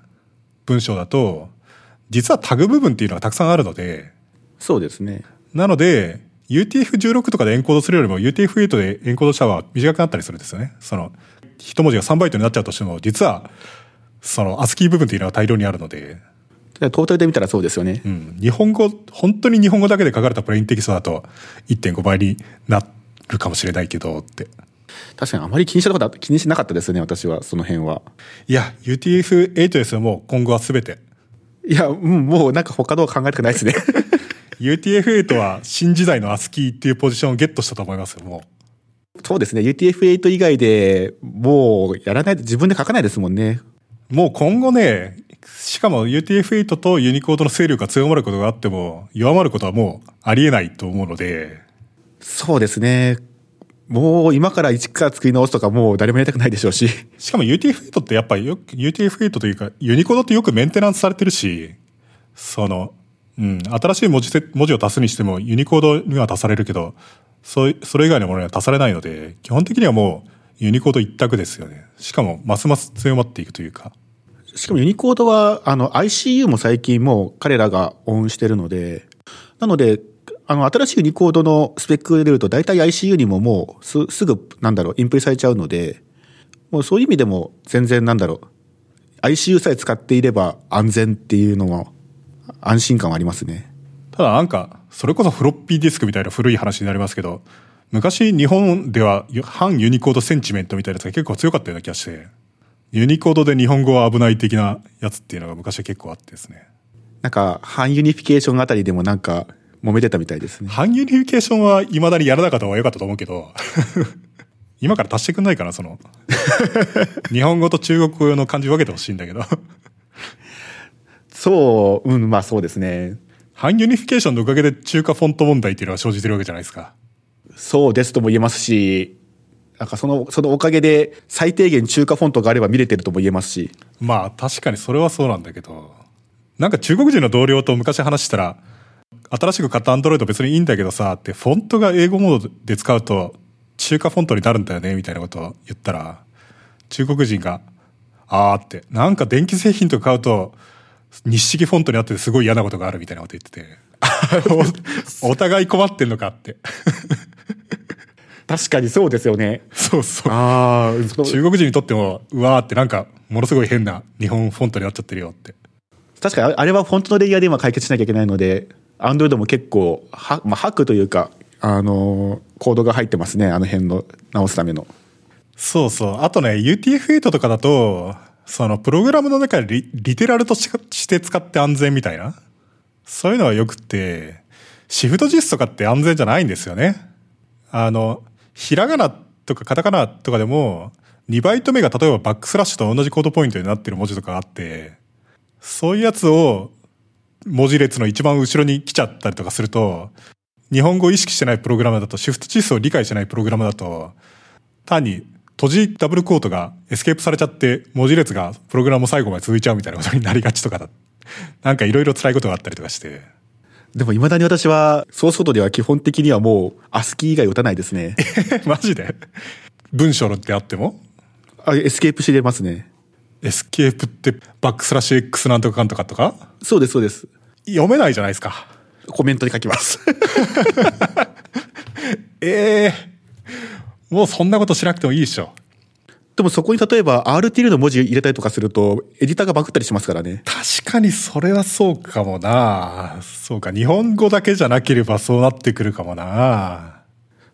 文章だと、実はタグ部分っていうのがたくさんあるので。そうですね。なので、UTF-16 とかでエンコードするよりも UTF-8 でエンコードした方が短くなったりするんですよね。その、一文字が3バイトになっちゃうとしても、実は、その ASCII 部分っていうのが大量にあるので。トータルで見たらそうですよね、うん、日本語、本当に日本語だけで書かれたプレインテキストだと 1.5 倍になるかもしれないけどって。確かにあまり気にしなかったですね、私はその辺は。いや UTF-8 ですよ、もう今後は全て。いや、うん、もうなんか他の考えたくないですね。UTF-8 は新時代の ASCII っていうポジションをゲットしたと思いますよ、もう。そうですね、UTF-8 以外でもうやらないと自分で書かないですもんね。もう今後ね、しかも UTF-8 とユニコードの勢力が強まることがあっても弱まることはもうありえないと思うので。そうですね、もう今から一から作り直すとかもう誰もやりたくないでしょうし、しかも UTF-8 ってやっぱり UTF-8 というかユニコードってよくメンテナンスされてるし、その、うん、新しい文字を足すにしてもユニコードには足されるけど、それ以外のものには足されないので、基本的にはもうユニコード一択ですよね。しかもますます強まっていくというか。しかもユニコードはICU も最近もう彼らがオンしてるので、なので新しいユニコードのスペックが出ると大体 ICU にももうすぐインプリされちゃうので、もうそういう意味でも全然ICU さえ使っていれば安全っていうのは安心感はありますね。ただそれこそフロッピーディスクみたいな古い話になりますけど、昔日本では反ユニコードセンチメントみたいなやつが結構強かったような気がして、ユニコードで日本語は危ない的なやつっていうのが昔は結構あってですね、反ユニフィケーションあたりでも揉めてたみたいですね。反ユニフィケーションは未だにやらなかった方が良かったと思うけど今から足してくんないかな、日本語と中国語の漢字分けてほしいんだけどそう、まあそうですね。反ユニフィケーションのおかげで中華フォント問題っていうのは生じてるわけじゃないですか。そうですとも言えますし、そのおかげで最低限中華フォントがあれば見れてるとも言えますし。まあ確かにそれはそうなんだけど、中国人の同僚と昔話したら、新しく買った Android 別にいいんだけどさって、フォントが英語モードで使うと中華フォントになるんだよねみたいなことを言ったら、中国人があーって、電気製品とか買うと日式フォントになっててすごい嫌なことがあるみたいなこと言っててお互い困ってんのかって確かにそうですよね。そうそう。あ、中国人にとってもうわーってものすごい変な日本フォントになっちゃってるよって。確かにあれはフォントのレイヤーで今解決しなきゃいけないので、Android も結構ハックというか、コードが入ってますね、あの辺の直すための。そうそう。あとね、 UTF-8 とかだとプログラムの中で リテラルとして使って安全みたいな、そういうのはよくて、シフト JIS とかって安全じゃないんですよね。ひらがなとかカタカナとかでも2バイト目が例えばバックスラッシュと同じコードポイントになってる文字とかあって、そういうやつを文字列の一番後ろに来ちゃったりとかすると、日本語を意識してないプログラムだと、シフト JIS を理解してないプログラムだと、単に閉じダブルコートがエスケープされちゃって文字列がプログラムも最後まで続いちゃうみたいなことになりがちとかだ、いろいろ辛いことがあったりとかして。でも未だに私はソースコードでは基本的にはもうアスキー以外打たないですねマジで文章のってあってもエスケープしてますね。エスケープってバックスラッシュ X なんとかかんとかとか。そうですそうです。読めないじゃないですか。コメントに書きますもうそんなことしなくてもいいでしょ。でもそこに例えば RTL の文字入れたりとかするとエディターがバグったりしますからね。確かにそれはそうかもな。そうか、日本語だけじゃなければそうなってくるかもな。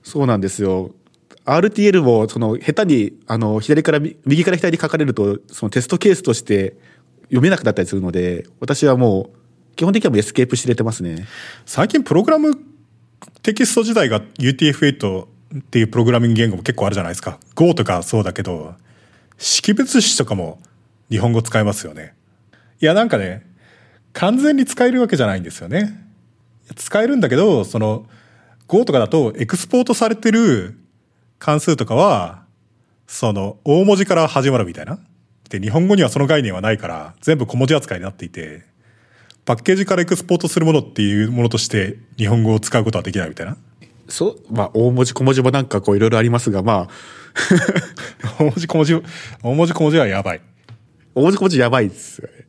そうなんですよ。 RTL も下手に右から左に書かれると、テストケースとして読めなくなったりするので、私はもう基本的にはもうエスケープして入れてますね。最近プログラムテキスト自体が UTF-8 っていうプログラミング言語も結構あるじゃないですか。 Go とかそうだけど、識別詞とかも日本語使えますよね。いや完全に使えるわけじゃないんですよね。使えるんだけど、Go とかだとエクスポートされてる関数とかは大文字から始まるみたいな。で日本語にはその概念はないから全部小文字扱いになっていて、パッケージからエクスポートするものっていうものとして日本語を使うことはできないみたいな。大文字小文字もいろいろありますが、大文字小文字はやばい。大文字小文字やばいですよね。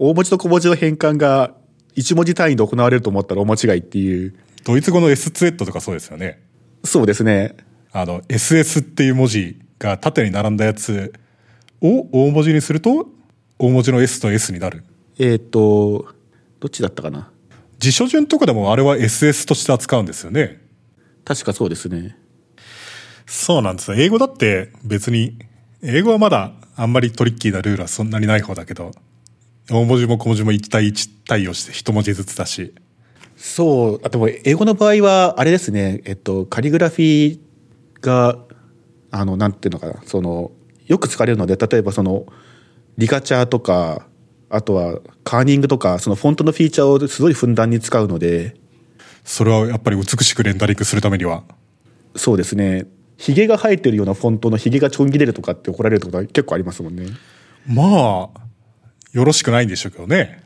大文字と小文字の変換が1文字単位で行われると思ったら大間違いっていう。ドイツ語の SZ とかそうですよね。そうですね。SS っていう文字が縦に並んだやつを大文字にすると大文字の S と S になる。どっちだったかな。辞書順とかでもあれは SS として扱うんですよね。確かそうですね。そうなんですよ。英語だって別に、英語はまだあんまりトリッキーなルールはそんなにない方だけど、大文字も小文字も1対1対応して1文字ずつだし。そう。でも英語の場合はあれですね。カリグラフィーがなんていうのかな。よく使われるので、例えばリガチャーとか。あとはカーニングとか、フォントのフィーチャーをすごいふんだんに使うので。それはやっぱり美しくレンダリングするためには。そうですね。ヒゲが生えてるようなフォントのヒゲがちょん切れるとかって怒られることは結構ありますもんね。まあよろしくないんでしょうけどね。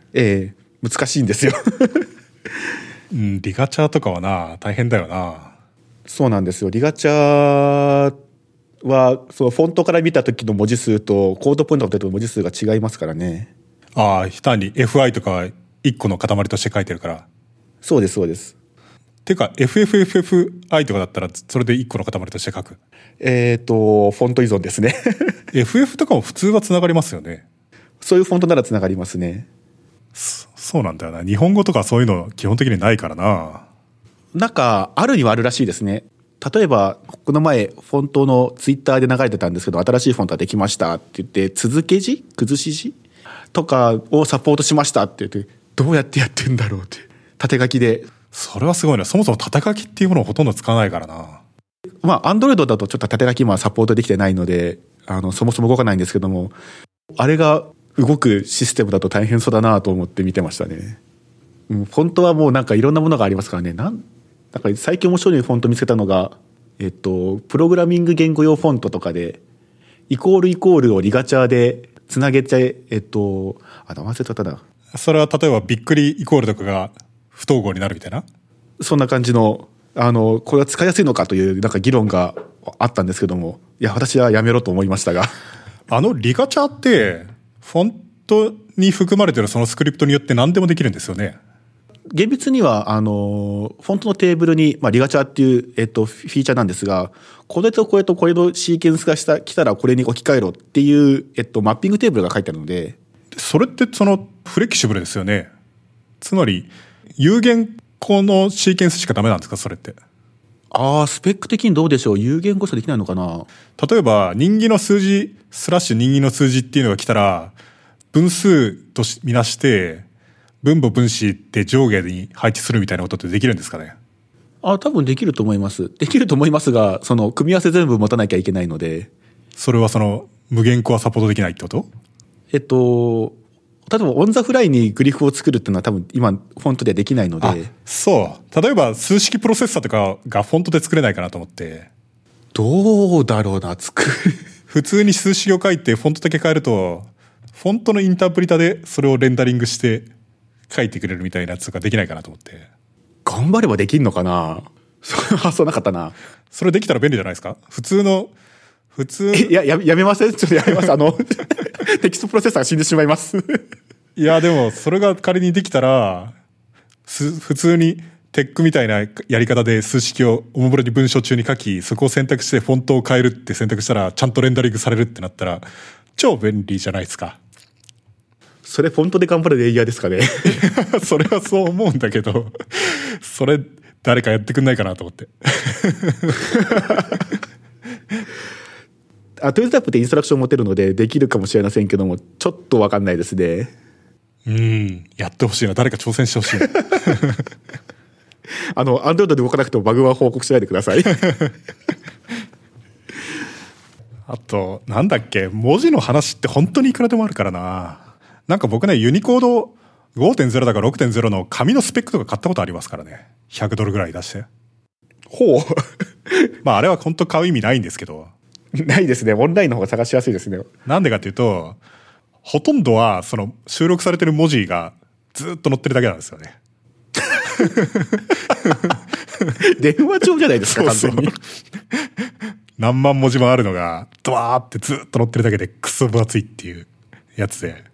難しいんですよリガチャーとかは大変だよな。そうなんですよ。リガチャーはそのフォントから見た時の文字数とコードポイントの時の文字数が違いますからね。ああ、単に FI とか1個の塊として書いてるから。そうですそうです。てか FFFFI とかだったらそれで1個の塊として書く。フォント依存ですね。FF とかも普通はつながりますよね。そういうフォントならつながりますね。そうなんだよな。日本語とかそういうの基本的にないからな。なんかあるにはあるらしいですね。例えばこの前フォントのツイッターで流れてたんですけど、新しいフォントができましたって言って、続け字崩し字とかをサポートしましたって言って、どうやってやってんだろうって。縦書きで。それはすごいね。そもそも縦書きっていうものをほとんど使わないからな。まあ Android だとちょっと縦書き今サポートできてないので、そもそも動かないんですけども、あれが動くシステムだと大変そうだなと思って見てましたね。フォントはもうなんかいろんなものがありますからね。なんか最近面白いフォント見つけたのが、プログラミング言語用フォントとかで、イコールイコールをリガチャーでつなげちゃえ、忘れちゃったな。それは例えばびっくりイコールとかが不統合になるみたいな、そんな感じの、これは使いやすいのかというなんか議論があったんですけども、いや私はやめろと思いましたが。リガチャーってフォントに含まれているそのスクリプトによって何でもできるんですよね。厳密にはフォントのテーブルに、まあ、リガチャーっていう、フィーチャーなんですが、これとこれとこれのシーケンスが来たらこれに置き換えろっていう、マッピングテーブルが書いてあるので。それってそのフレキシブルですよね。つまり有限個のシーケンスしかダメなんですか、それって。スペック的にどうでしょう。有限個しかできないのかな。例えば人気の数字スラッシュ人気の数字っていうのが来たら、分数とみなして分母分子って上下に配置するみたいなことってできるんですかね。多分できると思います。できると思いますが、その組み合わせ全部持たなきゃいけないので。それはその無限個はサポートできないってこと？例えばオンザフライにグリフを作るっていうのは多分今フォントではできないので。そう。例えば数式プロセッサーとかがフォントで作れないかなと思って。どうだろうな、普通に数式を書いてフォントだけ変えると、フォントのインタープリタでそれをレンダリングして書いてくれるみたいなやつができないかなと思って。頑張ればできんのかな。そうなかったな。それできたら便利じゃないですか。普通。やめません。ちょっとやめます。テキストプロセッサーが死んでしまいます。いやでもそれが仮にできたら、普通にテックみたいなやり方で数式をおもむろに文章中に書き、そこを選択してフォントを変えるって選択したらちゃんとレンダリングされるってなったら超便利じゃないですか。それフォントで頑張るレイヤーですかね。それはそう思うんだけど、それ誰かやってくんないかなと思って。トゥーステップでインストラクション持てるのでできるかもしれませんけども、ちょっと分かんないですね。やってほしいな。誰か挑戦してほしい。Android で動かなくてもバグは報告しないでください。あとなんだっけ、文字の話って本当にいくらでもあるからな。なんか僕ね、ユニコード 5.0 だか 6.0 の紙のスペックとか買ったことありますからね。$100ぐらい出して。ほう。まああれは本当買う意味ないんですけど。ないですね。オンラインの方が探しやすいですね。なんでかっていうと、ほとんどはその収録されてる文字がずっと載ってるだけなんですよね。電話帳じゃないですか。そうそう、完全に。何万文字もあるのがドワーってずっと載ってるだけでクソ分厚いっていうやつで、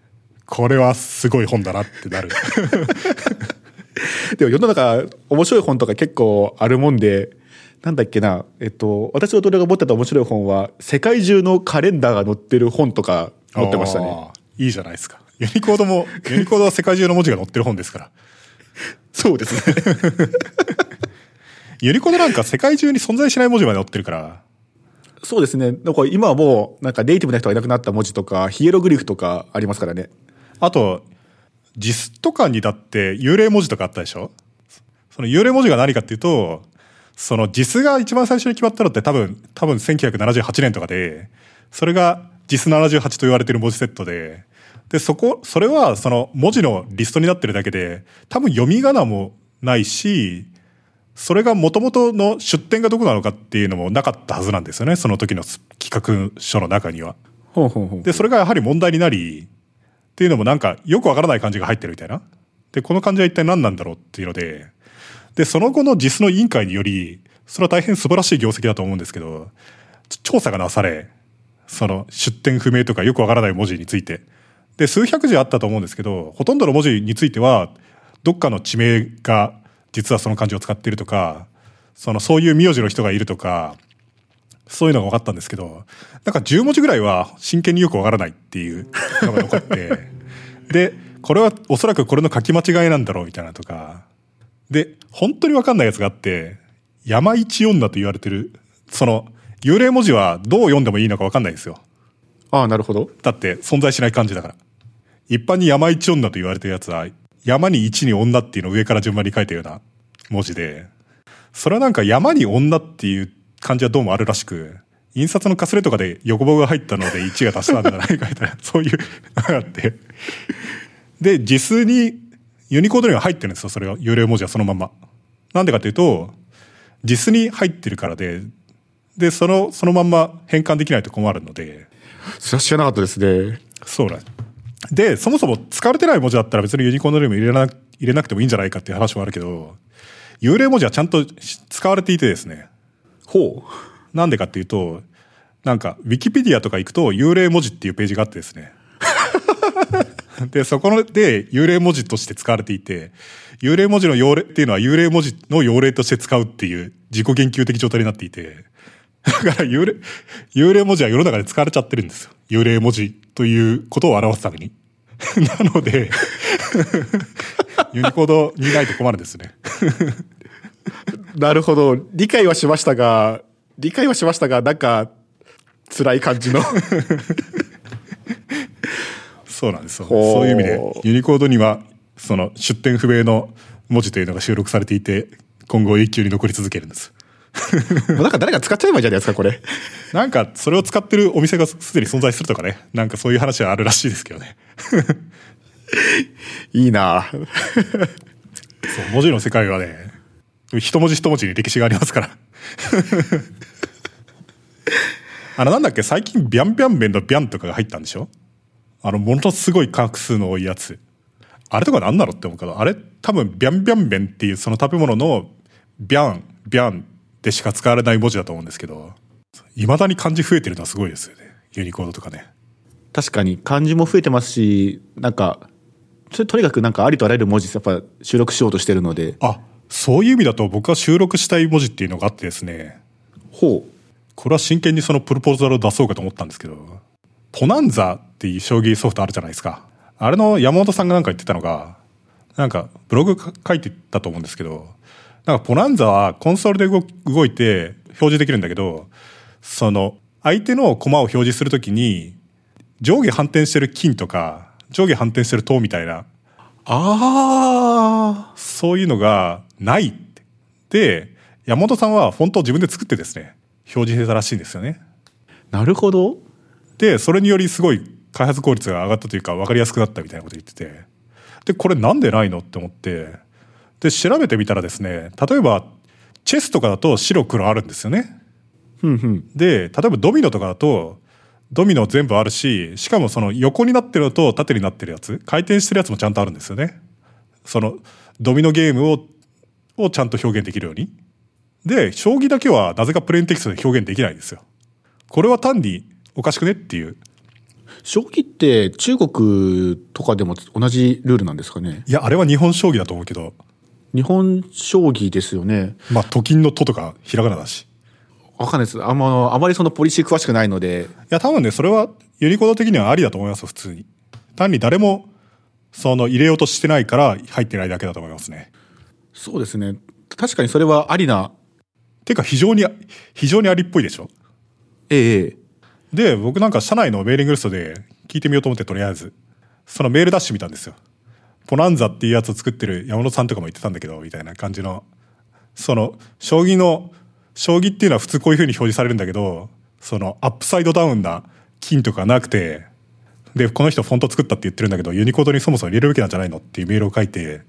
これはすごい本だなってなる。でも世の中面白い本とか結構あるもんで、なんだっけな、私の同僚が持ってた面白い本は、世界中のカレンダーが載ってる本とか載ってましたね。いいじゃないですか。ユニコードは世界中の文字が載ってる本ですから。そうですね。ユニコードなんか世界中に存在しない文字まで載ってるから。そうですね。なんか今はもう、なんかネイティブな人がいなくなった文字とか、ヒエログリフとかありますからね。あと、JIS とかにだって幽霊文字とかあったでしょ？その幽霊文字が何かっていうと、その JIS が一番最初に決まったのって多分1978年とかで、それが JIS78 と言われている文字セットで、それはその文字のリストになってるだけで、多分読み仮名もないし、それが元々の出典がどこなのかっていうのもなかったはずなんですよね、その時の企画書の中には。ほうほうほう。でそれがやはり問題になりっていうのも、なんかよくわからない漢字が入ってるみたいな。でこの漢字は一体何なんだろうっていうので。でその後のJISの委員会により、それは大変素晴らしい業績だと思うんですけど、調査がなされ、その出典不明とかよくわからない文字についてで数百字あったと思うんですけど、ほとんどの文字についてはどっかの地名が実はその漢字を使っているとか、そういう名字の人がいるとか、そういうのが分かったんですけど、なんか10文字ぐらいは真剣によく分からないっていうのが残ってでこれはおそらくこれの書き間違いなんだろうみたいなとかで、本当に分かんないやつがあって、山一女と言われてるその幽霊文字はどう読んでもいいのか分かんないですよ。ああ、なるほど。だって存在しない漢字だから。一般に山一女と言われてるやつは山に一に女っていうのを上から順番に書いたような文字で、それはなんか山に女っていう漢字はどうもあるらしく、印刷のかすれとかで横棒が入ったので1が足したんじゃないかみたいなそういうのがあって、でJISにユニコードには入ってるんですよ、それが幽霊文字はそのまま。なんでかというとJISに入ってるからで、でそのまんま変換できないと困るので。それは知らなかったですね。そうなんで、そもそも使われてない文字だったら別にユニコードネーム入れなくてもいいんじゃないかっていう話もあるけど、幽霊文字はちゃんと使われていてですね。ほう。なんでかっていうと、なんかウィキペディアとか行くと幽霊文字っていうページがあってですねでそこで幽霊文字として使われていて、幽霊文字の用例っていうのは幽霊文字の用例として使うっていう自己言及的状態になっていて、だから幽霊文字は世の中で使われちゃってるんですよ。幽霊文字ということを表すためになのでユニコードにないと困るんですねなるほど。理解はしましたがなんか辛い感じのそうなんです。そういう意味でユニコードにはその出典不明の文字というのが収録されていて、今後永久に残り続けるんですなんか誰か使っちゃえばいいじゃないですかこれなんかそれを使ってるお店がすでに存在するとかね、なんかそういう話はあるらしいですけどねいいなそう、文字の世界はね一文字一文字に歴史がありますからなんだっけ、最近ビャンビャン麺のビャンとかが入ったんでしょ、ものすごい画数の多いやつ。あれとか何なのって思うけど、あれ多分ビャンビャン麺っていうその食べ物のビャンビャンでしか使われない文字だと思うんですけど、いまだに漢字増えてるのはすごいですよね、ユニコードとかね。確かに漢字も増えてますし、なんかそれとにかくなんかありとあらゆる文字やっぱ収録しようとしてるので、あ、そういう意味だと僕は収録したい文字っていうのがあってですね。ほう。これは真剣にそのプロポーザルを出そうかと思ったんですけど、ポナンザっていう将棋ソフトあるじゃないですか。あれの山本さんがなんか言ってたのが、なんかブログ書いてたと思うんですけど、なんかポナンザはコンソールで動いて表示できるんだけど、その相手の駒を表示するときに上下反転してる金とか上下反転してる塔みたいな、そういうのがないってで、山本さんはフォントを自分で作ってですね表示してたらしいんですよね。なるほど。でそれによりすごい開発効率が上がったというか分かりやすくなったみたいなこと言ってて、でこれなんでないのって思って、で調べてみたらですね、例えばチェスとかだと白黒あるんですよねで例えばドミノとかだとドミノ全部あるし、しかもその横になってるのと縦になってるやつ、回転してるやつもちゃんとあるんですよね。そのドミノゲームをちゃんと表現できるように。で将棋だけはなぜかプレーンテキストで表現できないんですよ。これは単におかしくねっていう。将棋って中国とかでも同じルールなんですかね。いや、あれは日本将棋だと思うけど。日本将棋ですよね。まあと金のととかひらがなだし。わかんないです。あまりそのポリシー詳しくないので。いや多分ね、それはユニコード的にはありだと思いますよ、普通に。単に誰もその入れようとしてないから入ってないだけだと思いますね。そうですね。確かにそれはありな。てか非常にありっぽいでしょ。ええ。で僕なんか社内のメーリングリストで聞いてみようと思って、とりあえずそのメールダッシュ見たんですよ。ポナンザっていうやつを作ってる山本さんとかも言ってたんだけどみたいな感じの、その将棋っていうのは普通こういう風に表示されるんだけど、そのアップサイドダウンな金とかなくて、でこの人フォント作ったって言ってるんだけどユニコードにそもそも入れるべきなんじゃないのっていうメールを書いて、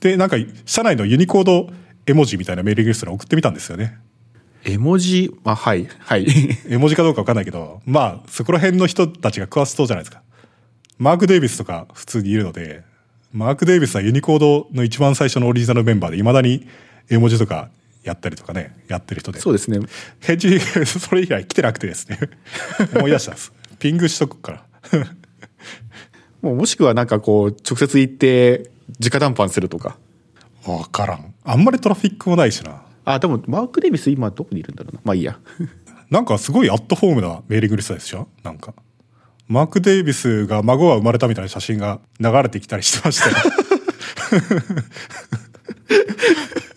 でなんか社内のユニコード絵文字みたいなメーリングリストに送ってみたんですよね。絵文字、まあはいはい絵文字かどうか分かんないけど、まあそこら辺の人たちが食わせそうじゃないですか。マーク・デイビスとか普通にいるので、マーク・デイビスはユニコードの一番最初のオリジナルメンバーでいまだに絵文字とかやったりとかね、やってる人で。そうですね。返事それ以来来てなくてですね思い出したんです。ピングしとくからもうもしくはなんかこう直接行って直談判するとか。分からん、あんまりトラフィックもないしな。あ、でもマーク・デイビス今どこにいるんだろうな。まあいいやなんかすごいアットホームなメーリングリストでしょ。なんかマーク・デイビスが孫が生まれたみたいな写真が流れてきたりしてましたよ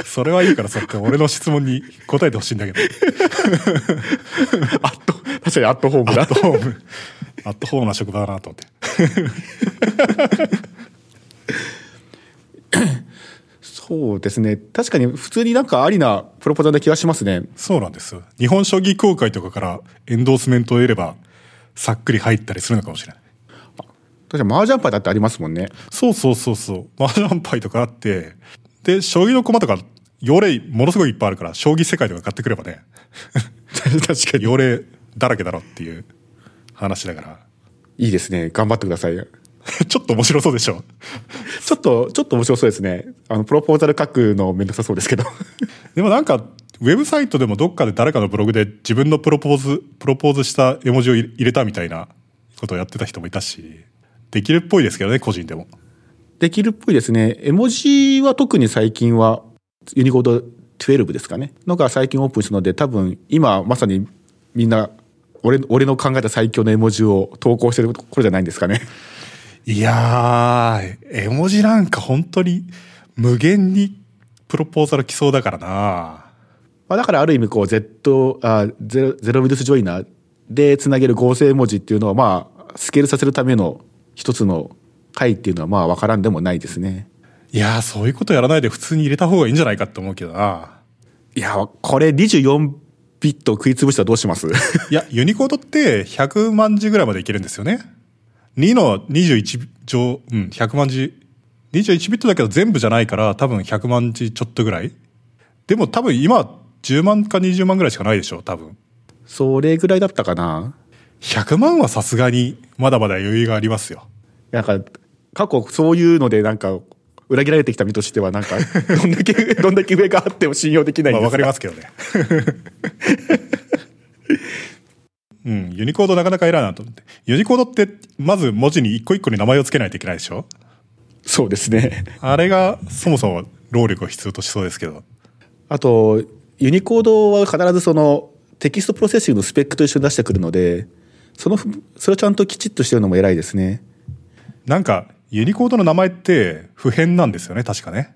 それはいいからそれって俺の質問に答えてほしいんだけど確かにアットホームだ。アットホームな職場だなと思ってそうですね、確かに普通になんかありなプロポーザーな気がしますね。そうなんですよ。日本将棋協会とかからエンドースメントを得ればさっくり入ったりするのかもしれない。確かにマージャンパイだってありますもんね。そうそうそうそう、マージャンパイとかあって、で将棋の駒とか用例ものすごいいっぱいあるから、将棋世界とか買ってくればね確かに用例だらけだろっていう話だから、いいですね、頑張ってくださいちょっと面白そうでしょちょっと面白そうですね。プロポーザル書くのめんどくさそうですけどでもなんかウェブサイトでもどっかで誰かのブログで自分のプロポーズした絵文字を入れたみたいなことをやってた人もいたし、できるっぽいですけどね。個人でもできるっぽいですね。絵文字は特に最近はユニコード12ですかねのが最近オープンしたので、多分今まさにみんな 俺の考えた最強の絵文字を投稿してる頃じゃないんですかねいやー、絵文字なんか本当に無限にプロポーザル来そうだからな。まあ、だからある意味こうゼロミルスジョイナーでつなげる合成絵文字っていうのは、まあスケールさせるための一つの回っていうのはまあ分からんでもないですね。いやー、そういうことやらないで普通に入れた方がいいんじゃないかって思うけどな。いやー、これ24ビット食いつぶしたらどうしますいや、ユニコードって100万字ぐらいまでいけるんですよね。2の21乗、うん、100万字。21ビットだけど全部じゃないから多分100万字ちょっとぐらい。でも多分今10万か20万ぐらいしかないでしょ、多分。それぐらいだったかな。100万はさすがにまだまだ余裕がありますよ。なんか過去そういうのでなんか裏切られてきた身としてはなんかどんだけ上があっても信用できないんですか。わかりますけどねうん、ユニコードなかなか偉いなと思って。ユニコードってまず文字に一個一個に名前をつけないといけないでしょ。そうですね。あれがそもそも労力を必要としそうですけど。あとユニコードは必ずそのテキストプロセッシングのスペックと一緒に出してくるので、それをちゃんときちっとしてるのも偉いですね。なんかユニコードの名前って不変なんですよね、確かね。っ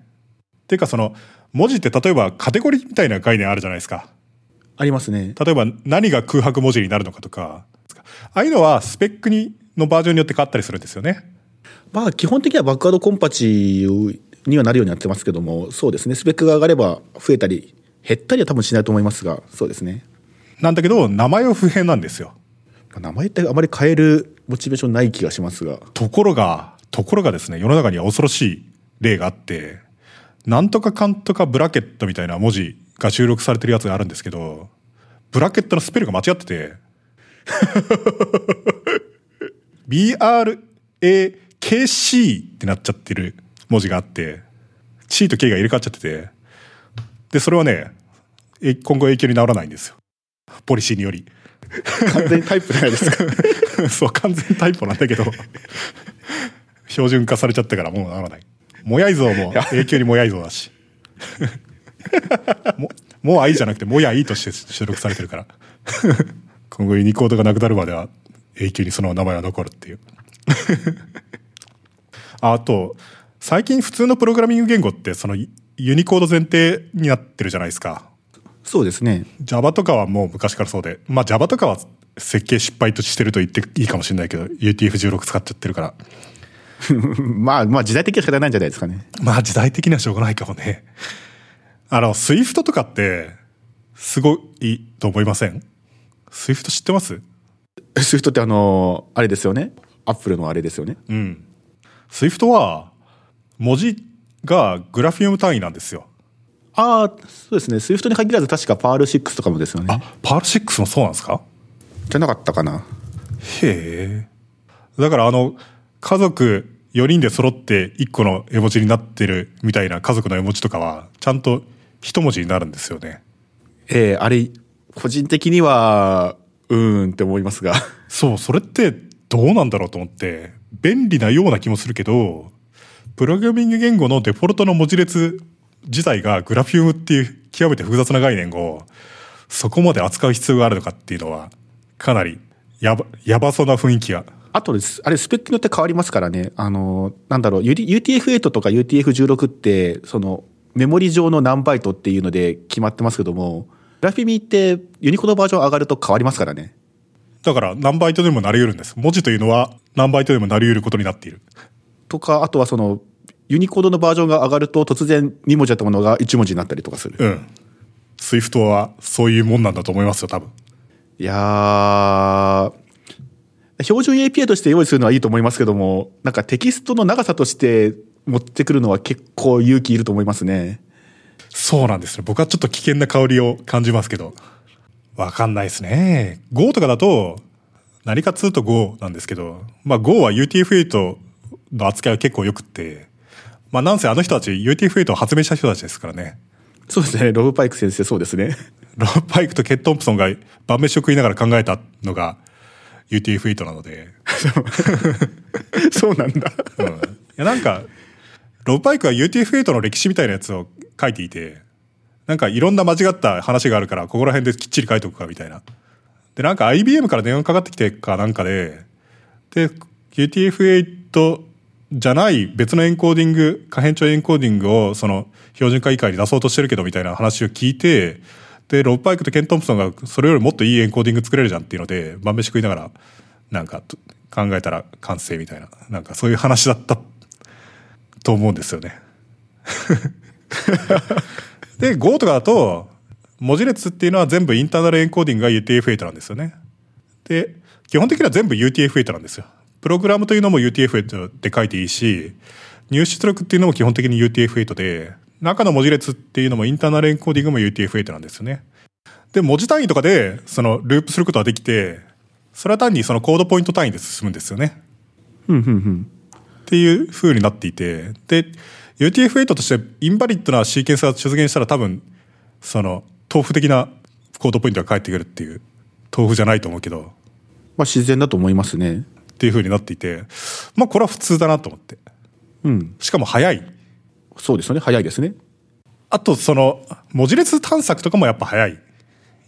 ていうかその文字って例えばカテゴリーみたいな概念あるじゃないですか。ありますね。例えば何が空白文字になるのかとか、ああいうのはスペックのバージョンによって変わったりするんですよね。まあ基本的にはバックワードコンパチにはなるようになってますけども、そうですね。スペックが上がれば増えたり減ったりは多分しないと思いますが、そうですね。なんだけど名前は不変なんですよ。名前ってあまり変えるモチベーションない気がしますが。ところがですね、世の中には恐ろしい例があって、なんとかかんとかブラケットみたいな文字が収録されてるやつがあるんですけど、ブラケットのスペルが間違っててBRAKC ってなっちゃってる文字があって、 C と K が入れ替わっちゃってて、でそれはね今後永久に治らないんですよ、ポリシーにより。完全にタイプじゃないですかそう、完全タイプなんだけど標準化されちゃったからもう治らない。もやい像も永久にもやい像だしもうあいじゃなくてもやいとして収録されてるから今後ユニコードがなくなるまでは永久にその名前は残るっていうあと最近普通のプログラミング言語ってそのユニコード前提になってるじゃないですか。そうですね。 Java とかはもう昔からそうで、まあ Java とかは設計失敗としてると言っていいかもしれないけど UTF-16 使っちゃってるからまあ時代的には仕方ないんじゃないですかね。まあ時代的にはしょうがないかもねスイフトとかってすごいと思いません？スイフト知ってます？スイフトってあれですよね、アップルのあれですよね。うん、スイフトは文字がグラフィウム単位なんですよ。ああ、そうですね。スイフトに限らず確かパール6とかもですよね。あ、パール6もそうなんですか？じゃなかったかな。へえ。だから家族4人で揃って1個の絵文字になってるみたいな家族の絵文字とかはちゃんと一文字になるんですよね。あれ個人的にはって思いますが、そう、それってどうなんだろうと思って、便利なような気もするけど、プログラミング言語のデフォルトの文字列自体がグラフィウムっていう極めて複雑な概念をそこまで扱う必要があるのかっていうのはかなりやばそうな雰囲気が。あとです、あれスペックによって変わりますからね。なんだろう、 UTF-8 とか UTF-16 ってそのメモリ上の何バイトっていうので決まってますけども、グラフィミってユニコードバージョン上がると変わりますからね。だから何バイトでもなり得るんです。文字というのは何バイトでもなり得ることになっている。とか、あとはそのユニコードのバージョンが上がると突然2文字だったものが1文字になったりとかする。うん。スイフトはそういうもんなんだと思いますよ、多分。いやー、標準 API として用意するのはいいと思いますけども、なんかテキストの長さとして持ってくるのは結構勇気いると思いますね。そうなんですね。僕はちょっと危険な香りを感じますけど、わかんないですね。 Go とかだと何か2と Go なんですけど、まあ Go は UTF-8 の扱いは結構よくって、まあなんせあの人たち UTF-8 を発明した人たちですからね。そうですね、ロブパイク先生。そうですね、ロブパイクとケットンプソンが晩飯を食いながら考えたのが UTF-8 なのでそうなんだ、いや、なんかロブパイクは UTF-8 の歴史みたいなやつを書いていて、なんかいろんな間違った話があるからここら辺できっちり書いておくかみたいな。で、なんか IBM から電話かかってきてかなんかで、で UTF-8 じゃない別のエンコーディング、可変調エンコーディングをその標準化以外に出そうとしてるけどみたいな話を聞いて、でロブパイクとケントンプソンがそれよりもっといいエンコーディング作れるじゃんっていうので、晩飯食いながらなんか考えたら完成みたいな、なんかそういう話だったと思うんですよねで Go とかだと文字列っていうのは全部インターナルエンコーディングが UTF-8 なんですよね。で基本的には全部 UTF-8 なんですよ。プログラムというのも UTF-8 で書いていいし、入出力っていうのも基本的に UTF-8 で、中の文字列っていうのもインターナルエンコーディングも UTF-8 なんですよね。で文字単位とかでそのループすることはできて、それは単にそのコードポイント単位で進むんですよねっていう風になっていて、で UTF-8 としてインバリッドなシーケンスが出現したら、多分その豆腐的なコードポイントが返ってくるっていう、豆腐じゃないと思うけど、まあ自然だと思いますねっていう風になっていて、まあこれは普通だなと思って、うん、しかも早い。そうですよね、早いですね。あとその文字列探索とかもやっぱ早い。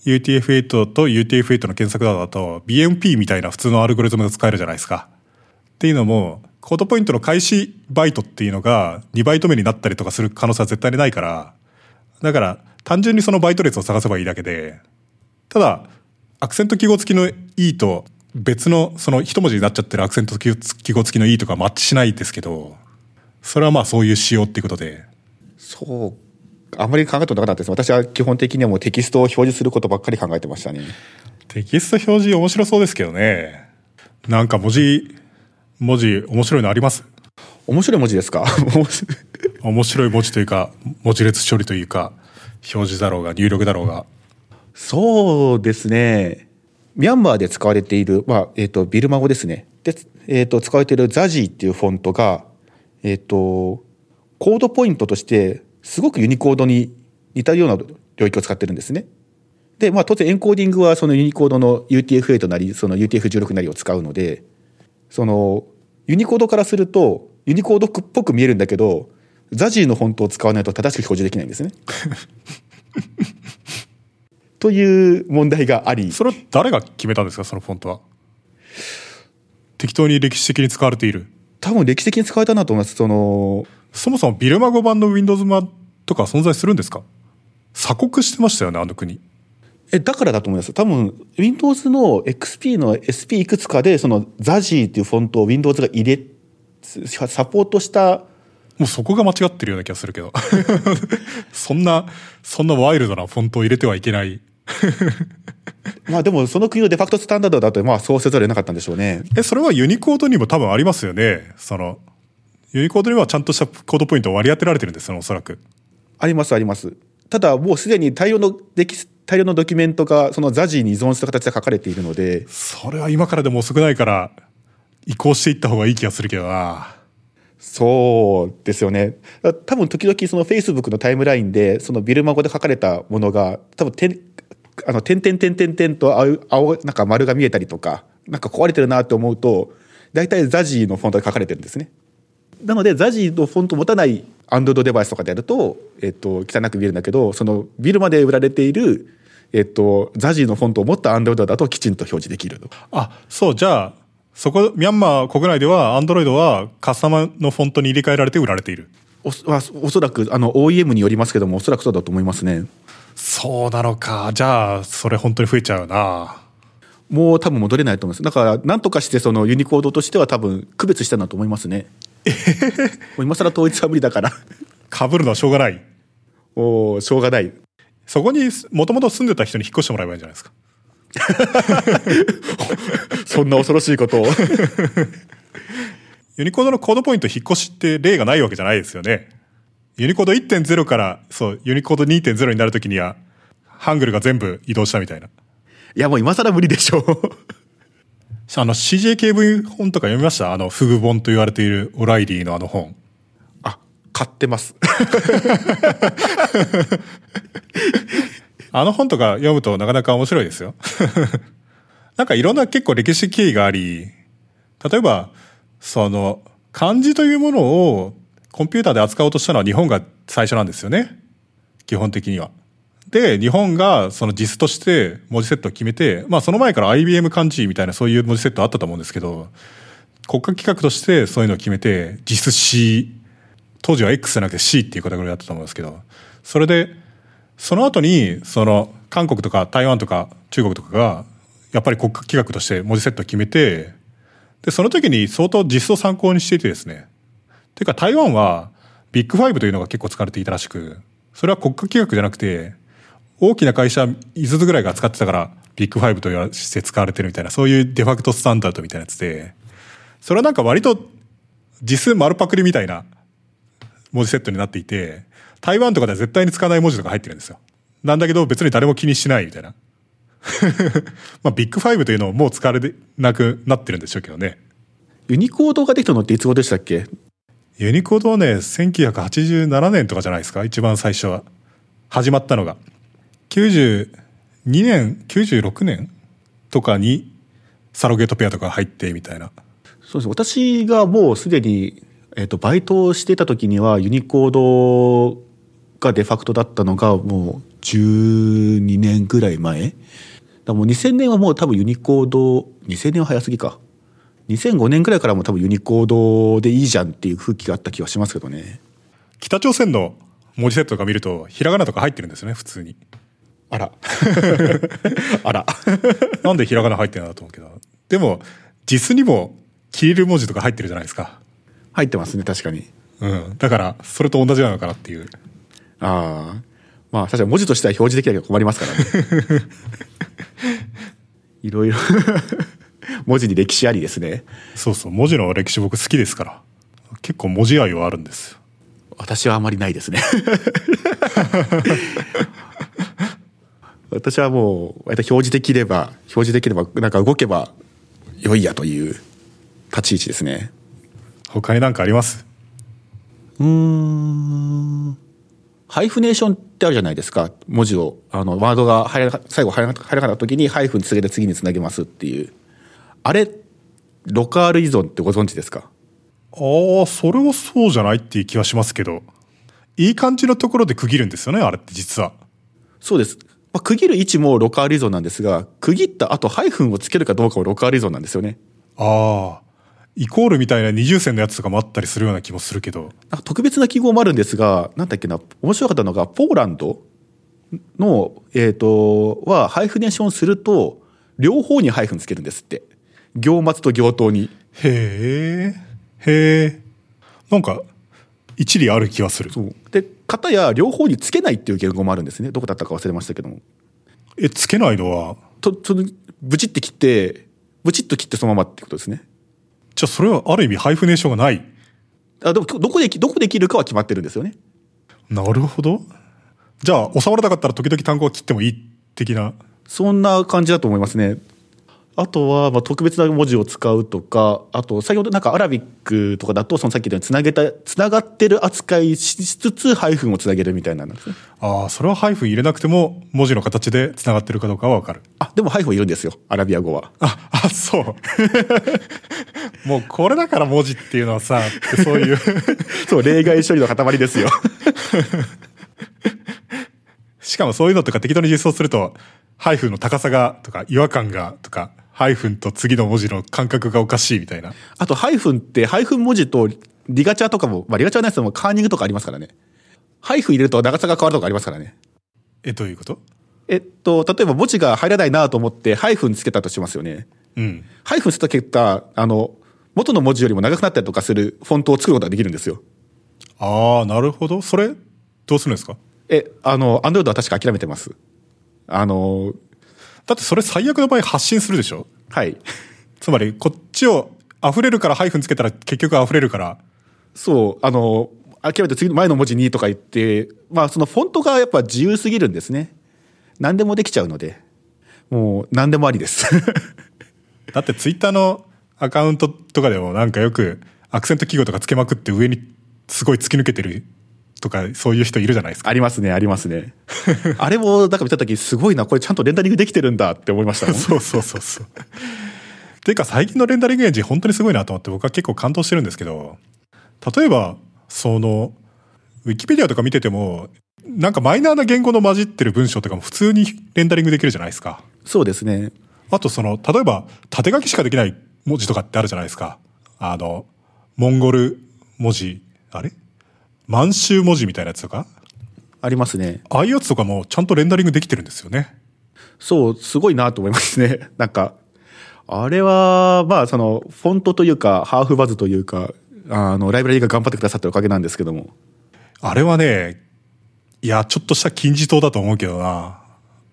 UTF-8 と UTF-8 の検索だと BMP みたいな普通のアルゴリズムが使えるじゃないですか。っていうのもコードポイントの開始バイトっていうのが2バイト目になったりとかする可能性は絶対にないから、だから単純にそのバイト列を探せばいいだけで、ただアクセント記号付きの E と別のその一文字になっちゃってるアクセント記号付きの E とかマッチしないですけど、それはまあそういう仕様っていうことで。そう、あんまり考えてなかったです。私は基本的にはもうテキストを表示することばっかり考えてましたね。テキスト表示面白そうですけどね。なんか文字面白いのあります？面白い文字ですか面白い文字というか、文字列処理というか、表示だろうが入力だろうが。そうですね、ミャンマーで使われている、まあビルマ語ですね。で、使われているザジーっていうフォントが、コードポイントとしてすごくユニコードに似たような領域を使ってるんですね。で、まあ、当然エンコーディングはそのユニコードの UTF-8 なりその UTF-16 なりを使うので、そのユニコードからするとユニコードっぽく見えるんだけど、ザジーのフォントを使わないと正しく表示できないんですねという問題があり。それは誰が決めたんですか、そのフォントは。適当に歴史的に使われている。多分歴史的に使われたなと思います。そもそもビルマ語版の Windows 版とか存在するんですか？鎖国してましたよね、あの国。だからだと思います。多分 Windows の XP の SP いくつかでその Zazie っていうフォントを Windows が入れサポートした。もうそこが間違ってるような気がするけどそんなワイルドなフォントを入れてはいけないまあでもその国のデファクトスタンダードだと、まあそうせざるを得なかったんでしょうね。それはユニコードにも多分ありますよね。そのユニコードにはちゃんとしたコードポイントを割り当てられてるんですよ、おそらく。ありますあります。ただもうすでに大量のドキュメントがそのザジーに依存した形で書かれているので、それは今からでも遅くないから移行していった方がいい気がするけどな。そうですよね。多分時々その Facebook のタイムラインでそのビルマ語で書かれたものが多分点々と青なんか丸が見えたりとかなんか壊れてるなと思うと大体ザジーのフォントで書かれてるんですね。なのでザジーのフォント持たない Android デバイスとかでやると、汚く見えるんだけどそのビルマで売られている、ザジーのフォントを持った Android だときちんと表示できる。あ、そうじゃあそこ、ミャンマー国内では、アンドロイドはカスタムのフォントに入れ替えられて売られている。おそらく、OEM によりますけども、おそらくそうだと思いますね。そうなのか。じゃあ、それ本当に増えちゃうな。もう多分戻れないと思います。だから、なんとかして、そのユニコードとしては多分、区別したんだと思いますね。もう今更統一は無理だから。被るのはしょうがない。しょうがない。そこに、もともと住んでた人に引っ越してもらえばいいんじゃないですか。そんな恐ろしいことをユニコードのコードポイント引っ越しって例がないわけじゃないですよね。ユニコード 1.0 からユニコード 2.0 になるときにはハングルが全部移動したみたいな。いやもう今更無理でしょうCJKV 本とか読みました？フグ本と言われているオライリーの本。あ、買ってます本とか読むとなかなか面白いですよなんかいろんな結構歴史経緯があり、例えば漢字というものをコンピューターで扱おうとしたのは日本が最初なんですよね、基本的には。で、日本がJISとして文字セットを決めて、まあその前から IBM 漢字みたいなそういう文字セットあったと思うんですけど、国家規格としてそういうのを決めてJISC、当時は X じゃなくて C っていうカテゴリーだったと思うんですけど、それでその後に韓国とか台湾とか中国とかがやっぱり国家規格として文字セットを決めて、でその時に相当JISを参考にしていてですね、というか台湾はビッグファイブというのが結構使われていたらしく、それは国家規格じゃなくて大きな会社5つぐらいが使ってたからビッグファイブとして使われてるみたいな、そういうデファクトスタンダードみたいなやつで、それはなんか割とJIS丸パクリみたいな文字セットになっていて、台湾とかでは絶対に使わない文字とか入ってるんですよ。なんだけど別に誰も気にしないみたいなまあビッグファイブというのをもう使われなくなってるんでしょうけどね。ユニコードができたのっていつ頃でしたっけ？ユニコードはね、1987年とかじゃないですか、一番最初は始まったのが。92年96年とかにサロゲートペアとか入ってみたいな。そうです。私がもうすでに、バイトをしていた時にはユニコードがデファクトだったのがもう12年ぐらい前だ。もう2000年はもう多分ユニコード、2000年は早すぎか、2005年ぐらいからも多分ユニコードでいいじゃんっていう風気があった気はしますけどね。北朝鮮の文字セットとか見るとひらがなとか入ってるんですよね、普通に。あらあらなんでひらがな入ってるんだと思うけど、でもJISにもキリル文字とか入ってるじゃないですか。入ってますね、確かに。うん、だからそれと同じなのかなっていう。ああ、まあ確かに文字としては表示できなきゃ困りますからね。いろいろ文字に歴史ありですね。そうそう、文字の歴史僕好きですから。結構文字愛はあるんです。私はあまりないですね。私はもう表示できればなんか動けば良いやという立ち位置ですね。他に何かあります？ハイフネーションってあるじゃないですか、文字をワードが最後入らなかった時にハイフンつけて次につなげますっていう、あれロカール依存ってご存知ですか？ああ、それはそうじゃないっていう気はしますけど、いい感じのところで区切るんですよね、あれって実は。そうです、まあ、区切る位置もロカール依存なんですが、区切った後ハイフンをつけるかどうかもロカール依存なんですよね。ああ、イコールみたいな二重線のやつとかもあったりするような気もするけど、なんか特別な記号もあるんですが、なんだっけな、面白かったのがポーランドの、はハイフネーションすると両方にハイフンつけるんですって、行末と行頭に。へえ、なんか一理ある気はする。そうで、片や両方につけないっていう言語もあるんですね。どこだったか忘れましたけども、つけないのはブチッと切ってそのままってことですね。じゃあそれはある意味ハイフネーションがない。あ、でもどこで切るかは決まってるんですよね。なるほど。じゃあ収まらなかったら時々単語は切ってもいい的な、そんな感じだと思いますね。あとはまあ特別な文字を使うとか、あと先ほどなんかアラビックとかだとそのさっき言ったようにつながってる扱いしつつハイフンをつなげるみたいなんですね。ああ、それはハイフン入れなくても文字の形でつながってるかどうかは分かる。あ、でもハイフンいるんですよ、アラビア語は。あ、そうもうこれだから文字っていうのはさ、そういうそう例外処理の塊ですよしかもそういうのとか適当に実装するとハイフンの高さがとか違和感がとかハイフンと次の文字の間隔がおかしいみたいな。あとハイフンってハイフン文字とリガチャとかも、まあ、リガチャはないですけどもカーニングとかありますからね。ハイフン入れると長さが変わるとかありますからね。どういうこと？例えば文字が入らないなと思ってハイフンつけたとしますよね。うん。ハイフンつけた結果元の文字よりも長くなったりとかするフォントを作ることができるんですよ。ああ、なるほど。それどうするんですか？Android は確か諦めてます。だってそれ最悪の場合発信するでしょ。はい。つまりこっちを溢れるからハイフンつけたら結局溢れるから。そう、諦めて次の前の文字にとか言って、まあそのフォントがやっぱ自由すぎるんですね。何でもできちゃうので、もう何でもありです。だってツイッターのアカウントとかでもなんかよくアクセント記号とかつけまくって上にすごい突き抜けてる。とかそういう人いるじゃないですか。ありますね、ありますねあれもなんか見た時すごいな、これちゃんとレンダリングできてるんだって思いましたもんそうそうそうそうていうか最近のレンダリングエンジン本当にすごいなと思って僕は結構感動してるんですけど、例えばそのウィキペディアとか見ててもなんかマイナーな言語の混じってる文章とかも普通にレンダリングできるじゃないですか。そうですね。あとその例えば縦書きしかできない文字とかってあるじゃないですか。モンゴル文字、あれ満州文字みたいなやつとかありますね。ああいうやつとかもちゃんとレンダリングできてるんですよね。そう、すごいなと思いますね。なんかあれはまあそのフォントというかハーフバズというかライブラリが頑張ってくださったおかげなんですけども、あれはね、いやちょっとした金字塔だと思うけどな、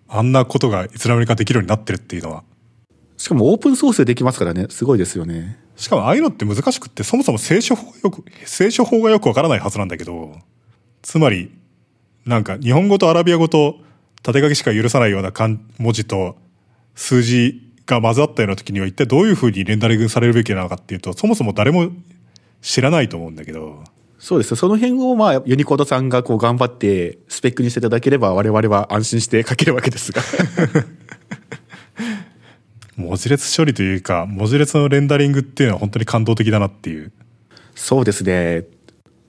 あんなことがいつの間にかできるようになってるっていうのは。しかもオープンソースでできますからね、すごいですよね。しかもああいうのって難しくって、そもそも聖書法がよくわからないはずなんだけど、つまりなんか日本語とアラビア語と縦書きしか許さないような文字と数字が混ざったような時には一体どういうふうにレンダリングされるべきなのかっていうと、そもそも誰も知らないと思うんだけど。そうです。その辺をまあユニコードさんがこう頑張ってスペックにしていただければ我々は安心して書けるわけですが。文字列処理というか文字列のレンダリングっていうのは本当に感動的だなっていう。そうですね。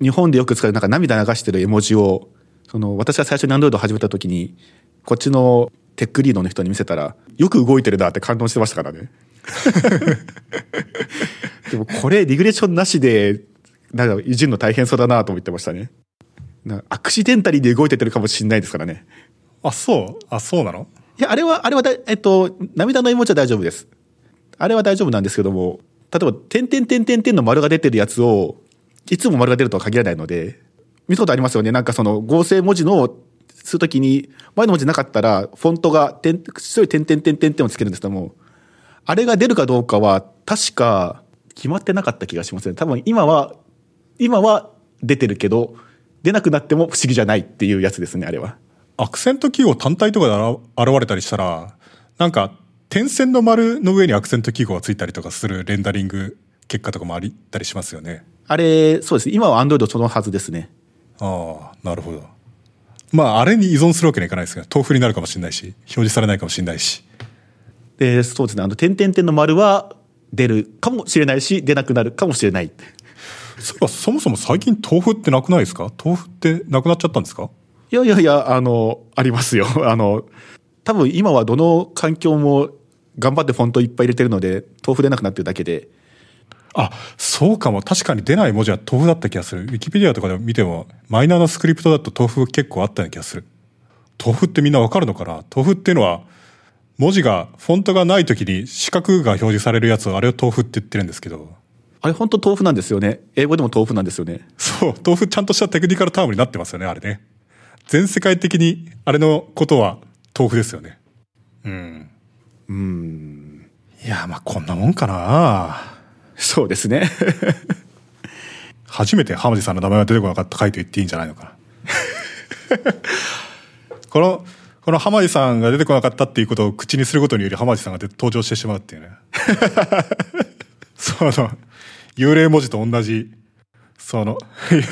日本でよく使うなんか涙流してる絵文字を私が最初に Android を始めた時にこっちのテックリードの人に見せたらよく動いてるなって感動してましたからねでもこれリグレーションなしでなんかいじるの大変そうだなと思ってましたね。なんかアクシデンタリーで動いてるかもしれないですからね。あ、そう。あ、そうなの。いや、あれは涙の絵文字は大丈夫です。あれは大丈夫なんですけども、例えば、点々点々点の丸が出てるやつを、いつも丸が出るとは限らないので、見たことありますよね。なんか合成文字の、するときに、前の文字なかったら、フォントが、強い点々点々点をつけるんですけども、あれが出るかどうかは、確か、決まってなかった気がしますね。多分、今は出てるけど、出なくなっても不思議じゃないっていうやつですね、あれは。アクセント記号単体とかで現れたりしたら、なんか点線の丸の上にアクセント記号がついたりとかするレンダリング結果とかもありたりしますよね。あれ、そうですね。今は Android そのはずですね。ああ、なるほど。まああれに依存するわけにはいかないですけど、豆腐になるかもしれないし、表示されないかもしれないし。で、そうですね。点々点の丸は出るかもしれないし、出なくなるかもしれない。そういえばそもそも最近豆腐ってなくないですか？豆腐ってなくなっちゃったんですか？いやいやいや、ありますよ。多分今はどの環境も頑張ってフォントいっぱい入れてるので、豆腐出なくなってるだけで。あ、そうかも。確かに出ない文字は豆腐だった気がする。ウィキペディアとかで見ても、マイナーなスクリプトだと豆腐結構あったような気がする。豆腐ってみんなわかるのかな？豆腐っていうのは、文字が、フォントがない時に四角が表示されるやつを、あれを豆腐って言ってるんですけど。あれ本当豆腐なんですよね。英語でも豆腐なんですよね。そう、豆腐ちゃんとしたテクニカルタームになってますよね、あれね。全世界的にあれのことは豆腐ですよね。いや、まあこんなもんかな。そうですね初めて浜地さんの名前が出てこなかった回と言っていいんじゃないのかなこのこの浜地さんが出てこなかったっていうことを口にすることにより浜地さんが登場してしまうっていうね。その、幽霊文字と同じ、その、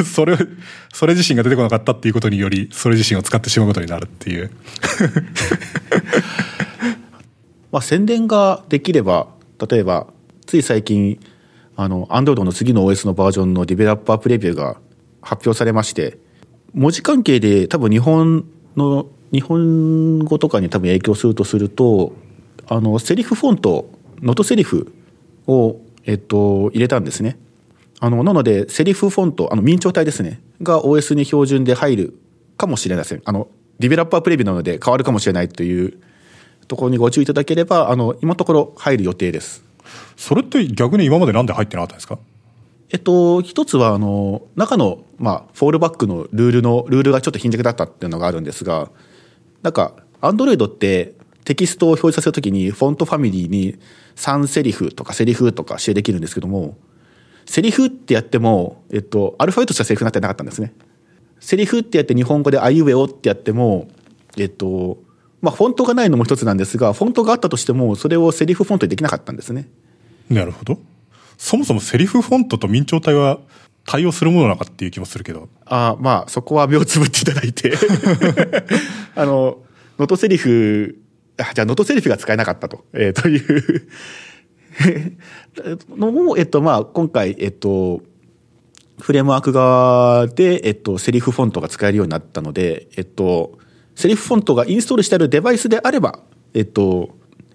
それ自身が出てこなかったっていうことにより、それ自身を使ってしまうことになるっていう。まあ、宣伝ができれば、例えば、つい最近、Android の次の OS のバージョンのディベロッパープレビューが発表されまして、文字関係で多分日本語とかに多分影響するとセリフフォント、ノートセリフを、入れたんですね。なので、セリフフォント、明朝体ですね、が OS に標準で入るかもしれません。ディベロッパープレビューなので変わるかもしれないというところにご注意いただければ、今のところ入る予定です。それって逆に今までなんで入ってなかったんですか？一つは、中の、まあ、フォールバックのルールがちょっと貧弱だったっていうのがあるんですが、なんか、Android ってテキストを表示させるときに、フォントファミリーに3セリフとかセリフとか指定できるんですけども、セリフってやっても、アルファベットしたセリフになってなかったんですね。セリフってやって日本語であいうえおってやっても、まあ、フォントがないのも一つなんですが、フォントがあったとしても、それをセリフフォントにできなかったんですね。なるほど。そもそもセリフフォントと明朝体は対応するものなのかっていう気もするけど。ああ、まあ、そこは目をつぶっていただいて。ノトセリフ、じゃあノトセリフが使えなかったと、というのを、まあ、今回、フレームワーク側で、セリフフォントが使えるようになったので、セリフフォントがインストールしてあるデバイスであれば、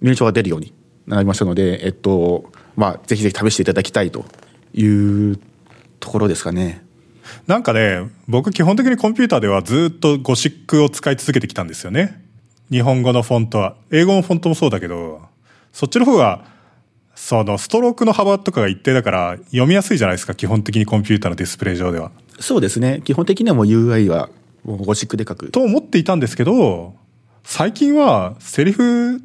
明朝が出るようになりましたので、まあ、ぜひぜひ試していただきたいというところですかね。なんかね、僕基本的にコンピューターではずっとゴシックを使い続けてきたんですよね。日本語のフォントは、英語のフォントもそうだけど、そっちの方がそのストロークの幅とかが一定だから読みやすいじゃないですか、基本的にコンピューターのディスプレイ上では。そうですね、基本的にはもう UI はもうゴシックで書くと思っていたんですけど、最近はセリフフ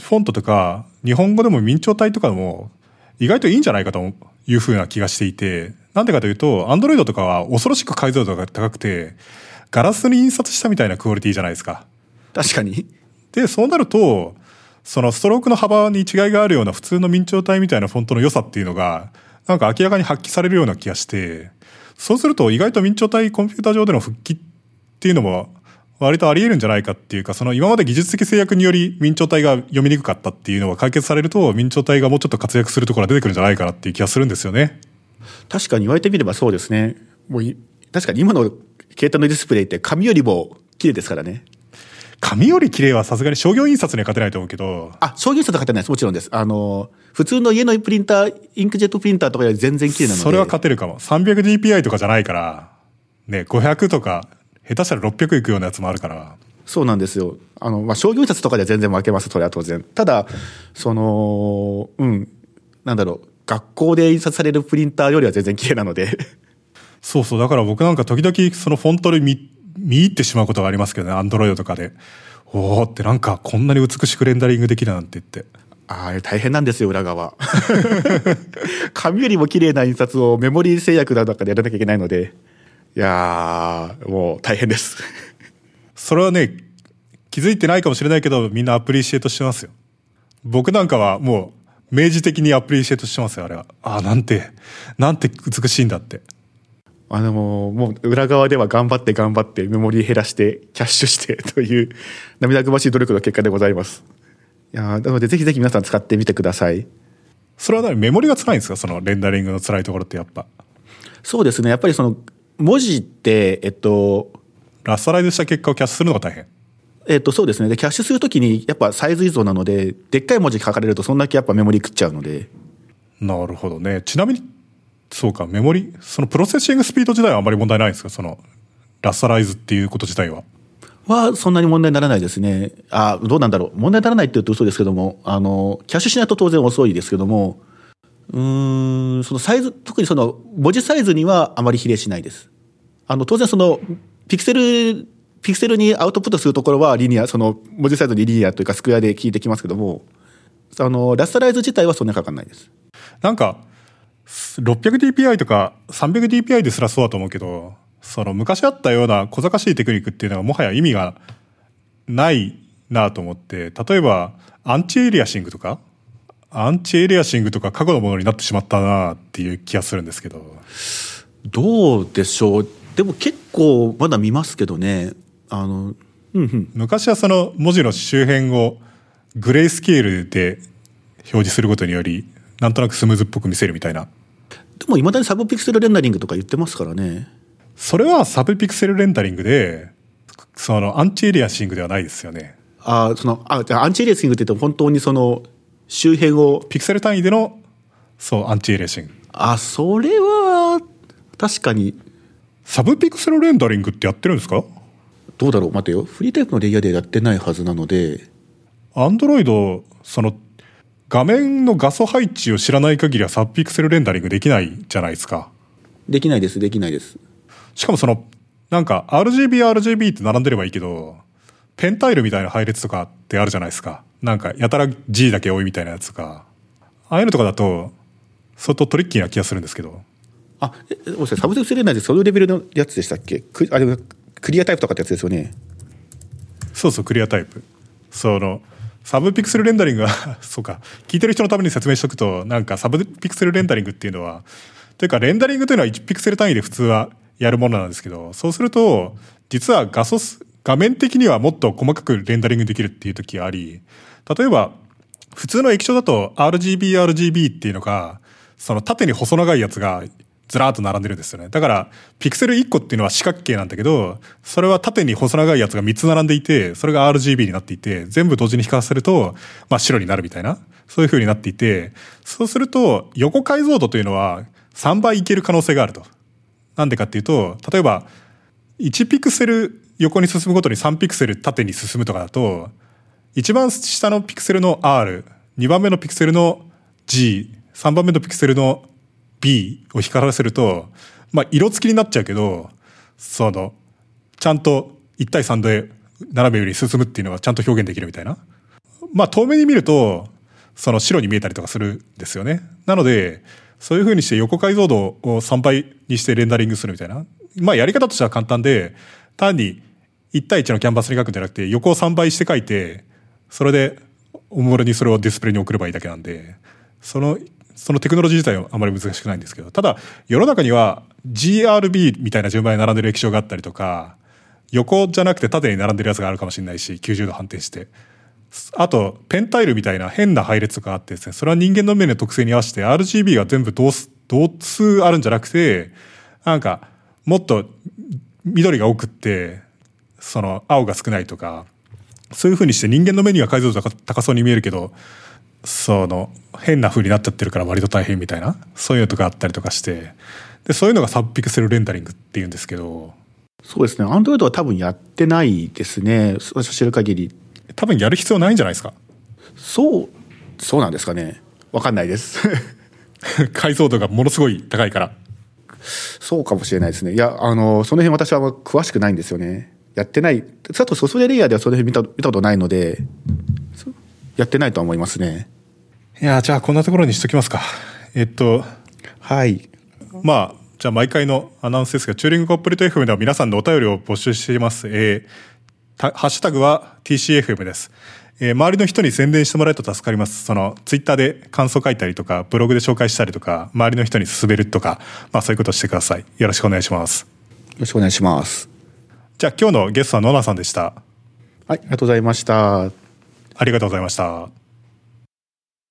ォントとか日本語でも明朝体とかでも意外といいんじゃないかというふうな気がしていて、なんでかというと Android とかは恐ろしく解像度が高くてガラスに印刷したみたいなクオリティじゃないですか。確かに。でそうなると、そのストロークの幅に違いがあるような普通の明朝体みたいなフォントの良さっていうのがなんか明らかに発揮されるような気がして、そうすると意外と明朝体コンピューター上での復帰っていうのも割とあり得るんじゃないかっていうか、その今まで技術的制約により明朝体が読みにくかったっていうのが解決されると、明朝体がもうちょっと活躍するところが出てくるんじゃないかなっていう気がするんですよね。確かに言われてみればそうですね。もう確かに今の携帯のディスプレイって紙よりも綺麗ですからね。紙より綺麗はさすがに商業印刷には勝てないと思うけど。あ、商業印刷は勝てないです。もちろんです。普通の家のプリンター、インクジェットプリンターとかより全然綺麗なので。それは勝てるかも。300dpi とかじゃないから、ね、500とか、下手したら600いくようなやつもあるから。そうなんですよ。まあ、商業印刷とかでは全然負けます。それは当然。ただ、その、なんだろう、学校で印刷されるプリンターよりは全然綺麗なので。そうそう。だから僕なんか時々、そのフォントで見入ってしまうことがありますけどね、アンドロイドとかで。おーって、なんかこんなに美しくレンダリングできるなんて言って。ああ、大変なんですよ、裏側。紙よりも綺麗な印刷をメモリー制約の中でやらなきゃいけないので。いやー、もう大変です。それはね、気づいてないかもしれないけど、みんなアプリシエートしてますよ。僕なんかはもう、明示的にアプリシエートしてますよ、あれは。ああ、なんて美しいんだって。もう裏側では頑張ってメモリー減らしてキャッシュしてという涙ぐましい努力の結果でございます。いや、なのでぜひぜひ皆さん使ってみてください。それは何、メモリが辛いんですか？そのレンダリングの辛いところって。やっぱそうですね。やっぱりその文字ってラストライズした結果をキャッシュするのが大変。そうですね。でキャッシュするときにやっぱサイズ依存なので、でっかい文字書かれるとそんだけやっぱメモリ食っちゃうので。なるほどね。ちなみにそうか、メモリ、そのプロセッシングスピード自体はあまり問題ないんですか？そのラストライズっていうこと自体はそんなに問題にならないですね。あ、どうなんだろう。問題にならないって言うと嘘ですけども、キャッシュしないと当然遅いですけども、そのサイズ、特にその文字サイズにはあまり比例しないです。当然そのピクセルにアウトプットするところはリニア、その文字サイズにリニアというかスクエアで効いてきますけども、ラストライズ自体はそんなにかかんないです。なんか600dpi とか 300dpi ですらそうだと思うけど、その昔あったような小賢しいテクニックっていうのはもはや意味がないなと思って、例えばアンチエリアシングとか過去のものになってしまったなっていう気がするんですけど、どうでしょう。でも結構まだ見ますけどね。うんうん、昔はその文字の周辺をグレースケールで表示することによりなんとなくスムーズっぽく見せるみたいな。でもいまだにサブピクセルレンダリングとか言ってますからね。それはサブピクセルレンダリングで、そのアンチエリアシングではないですよね。アンチエリアシングって言っても本当にその周辺をピクセル単位での、そう、アンチエリアシング。それは確かにサブピクセルレンダリングってやってるんですか？どうだろう。待てよ、フリータイプのレイヤーでやってないはずなので。 Android その画面の画素配置を知らない限りはサブピクセルレンダリングできないじゃないですか。できないです。しかもそのなんか RGB って並んでればいいけど、ペンタイルみたいな配列とかってあるじゃないですか。なんかやたら G だけ多いみたいなやつとか、ああいうのとかだと相当トリッキーな気がするんですけど。サブセクセレンダーでそういうレベルのやつでしたっけ？クリアタイプとかってやつですよね。そうクリアタイプ。そのサブピクセルレンダリングはそうか、聞いてる人のために説明しておくと、なんかサブピクセルレンダリングっていうのは、というかレンダリングというのは1ピクセル単位で普通はやるものなんですけど、そうすると実は画面的にはもっと細かくレンダリングできるっていう時があり、例えば普通の液晶だと RGB っていうのが、その縦に細長いやつがずらーっと並んでるんですよね。だからピクセル1個っていうのは四角形なんだけど、それは縦に細長いやつが3つ並んでいて、それが RGB になっていて、全部同時に光らせると、白になるみたいな、そういう風になっていて、そうすると横解像度というのは3倍いける可能性があると。なんでかっていうと、例えば1ピクセル横に進むごとに3ピクセル縦に進むとかだと、一番下のピクセルの R、2番目のピクセルの G、3番目のピクセルのB を光らせると、色付きになっちゃうけど、そのちゃんと1対3で斜めより進むっていうのがちゃんと表現できるみたいな。遠目に見るとその白に見えたりとかするんですよね。なのでそういう風にして横解像度を3倍にしてレンダリングするみたいな。やり方としては簡単で、単に1対1のキャンバスに書くんじゃなくて、横を3倍して書いて、それでおもむろにそれをディスプレイに送ればいいだけなんで、そのテクノロジー自体はあまり難しくないんですけど、ただ世の中には GRB みたいな順番に並んでる液晶があったりとか、横じゃなくて縦に並んでるやつがあるかもしれないし、90度反転して、あとペンタイルみたいな変な配列とかあってですね、それは人間の目の特性に合わせて RGB が全部同通あるんじゃなくて、なんかもっと緑が多くって、その青が少ないとか、そういう風にして人間の目には解像度が高そうに見えるけど、その変な風になっちゃってるから割と大変みたいな、そういうのとかあったりとかして、でそういうのがサブピクセルレンダリングっていうんですけど。そうですね、Android は多分やってないですね、私知る限り。多分やる必要ないんじゃないですか。そうなんですかね、分かんないです解像度がものすごい高いから。そうかもしれないですね。いや、その辺私は詳しくないんですよね、やってない。あとソフトウェアレイヤーではその辺見たことないので、やってないと思いますね。いや、じゃあこんなところにしときますか。はい。じゃあ毎回のアナウンスですが、チューリングコンプリート FM では皆さんのお便りを募集しています。ハッシュタグは TCFM です。周りの人に宣伝してもらえると助かります。そのツイッターで感想書いたりとか、ブログで紹介したりとか、周りの人に勧めるとか、そういうことをしてください。よろしくお願いします。よろしくお願いします。じゃあ今日のゲストはノナさんでした。はい、ありがとうございました。ありがとうございました。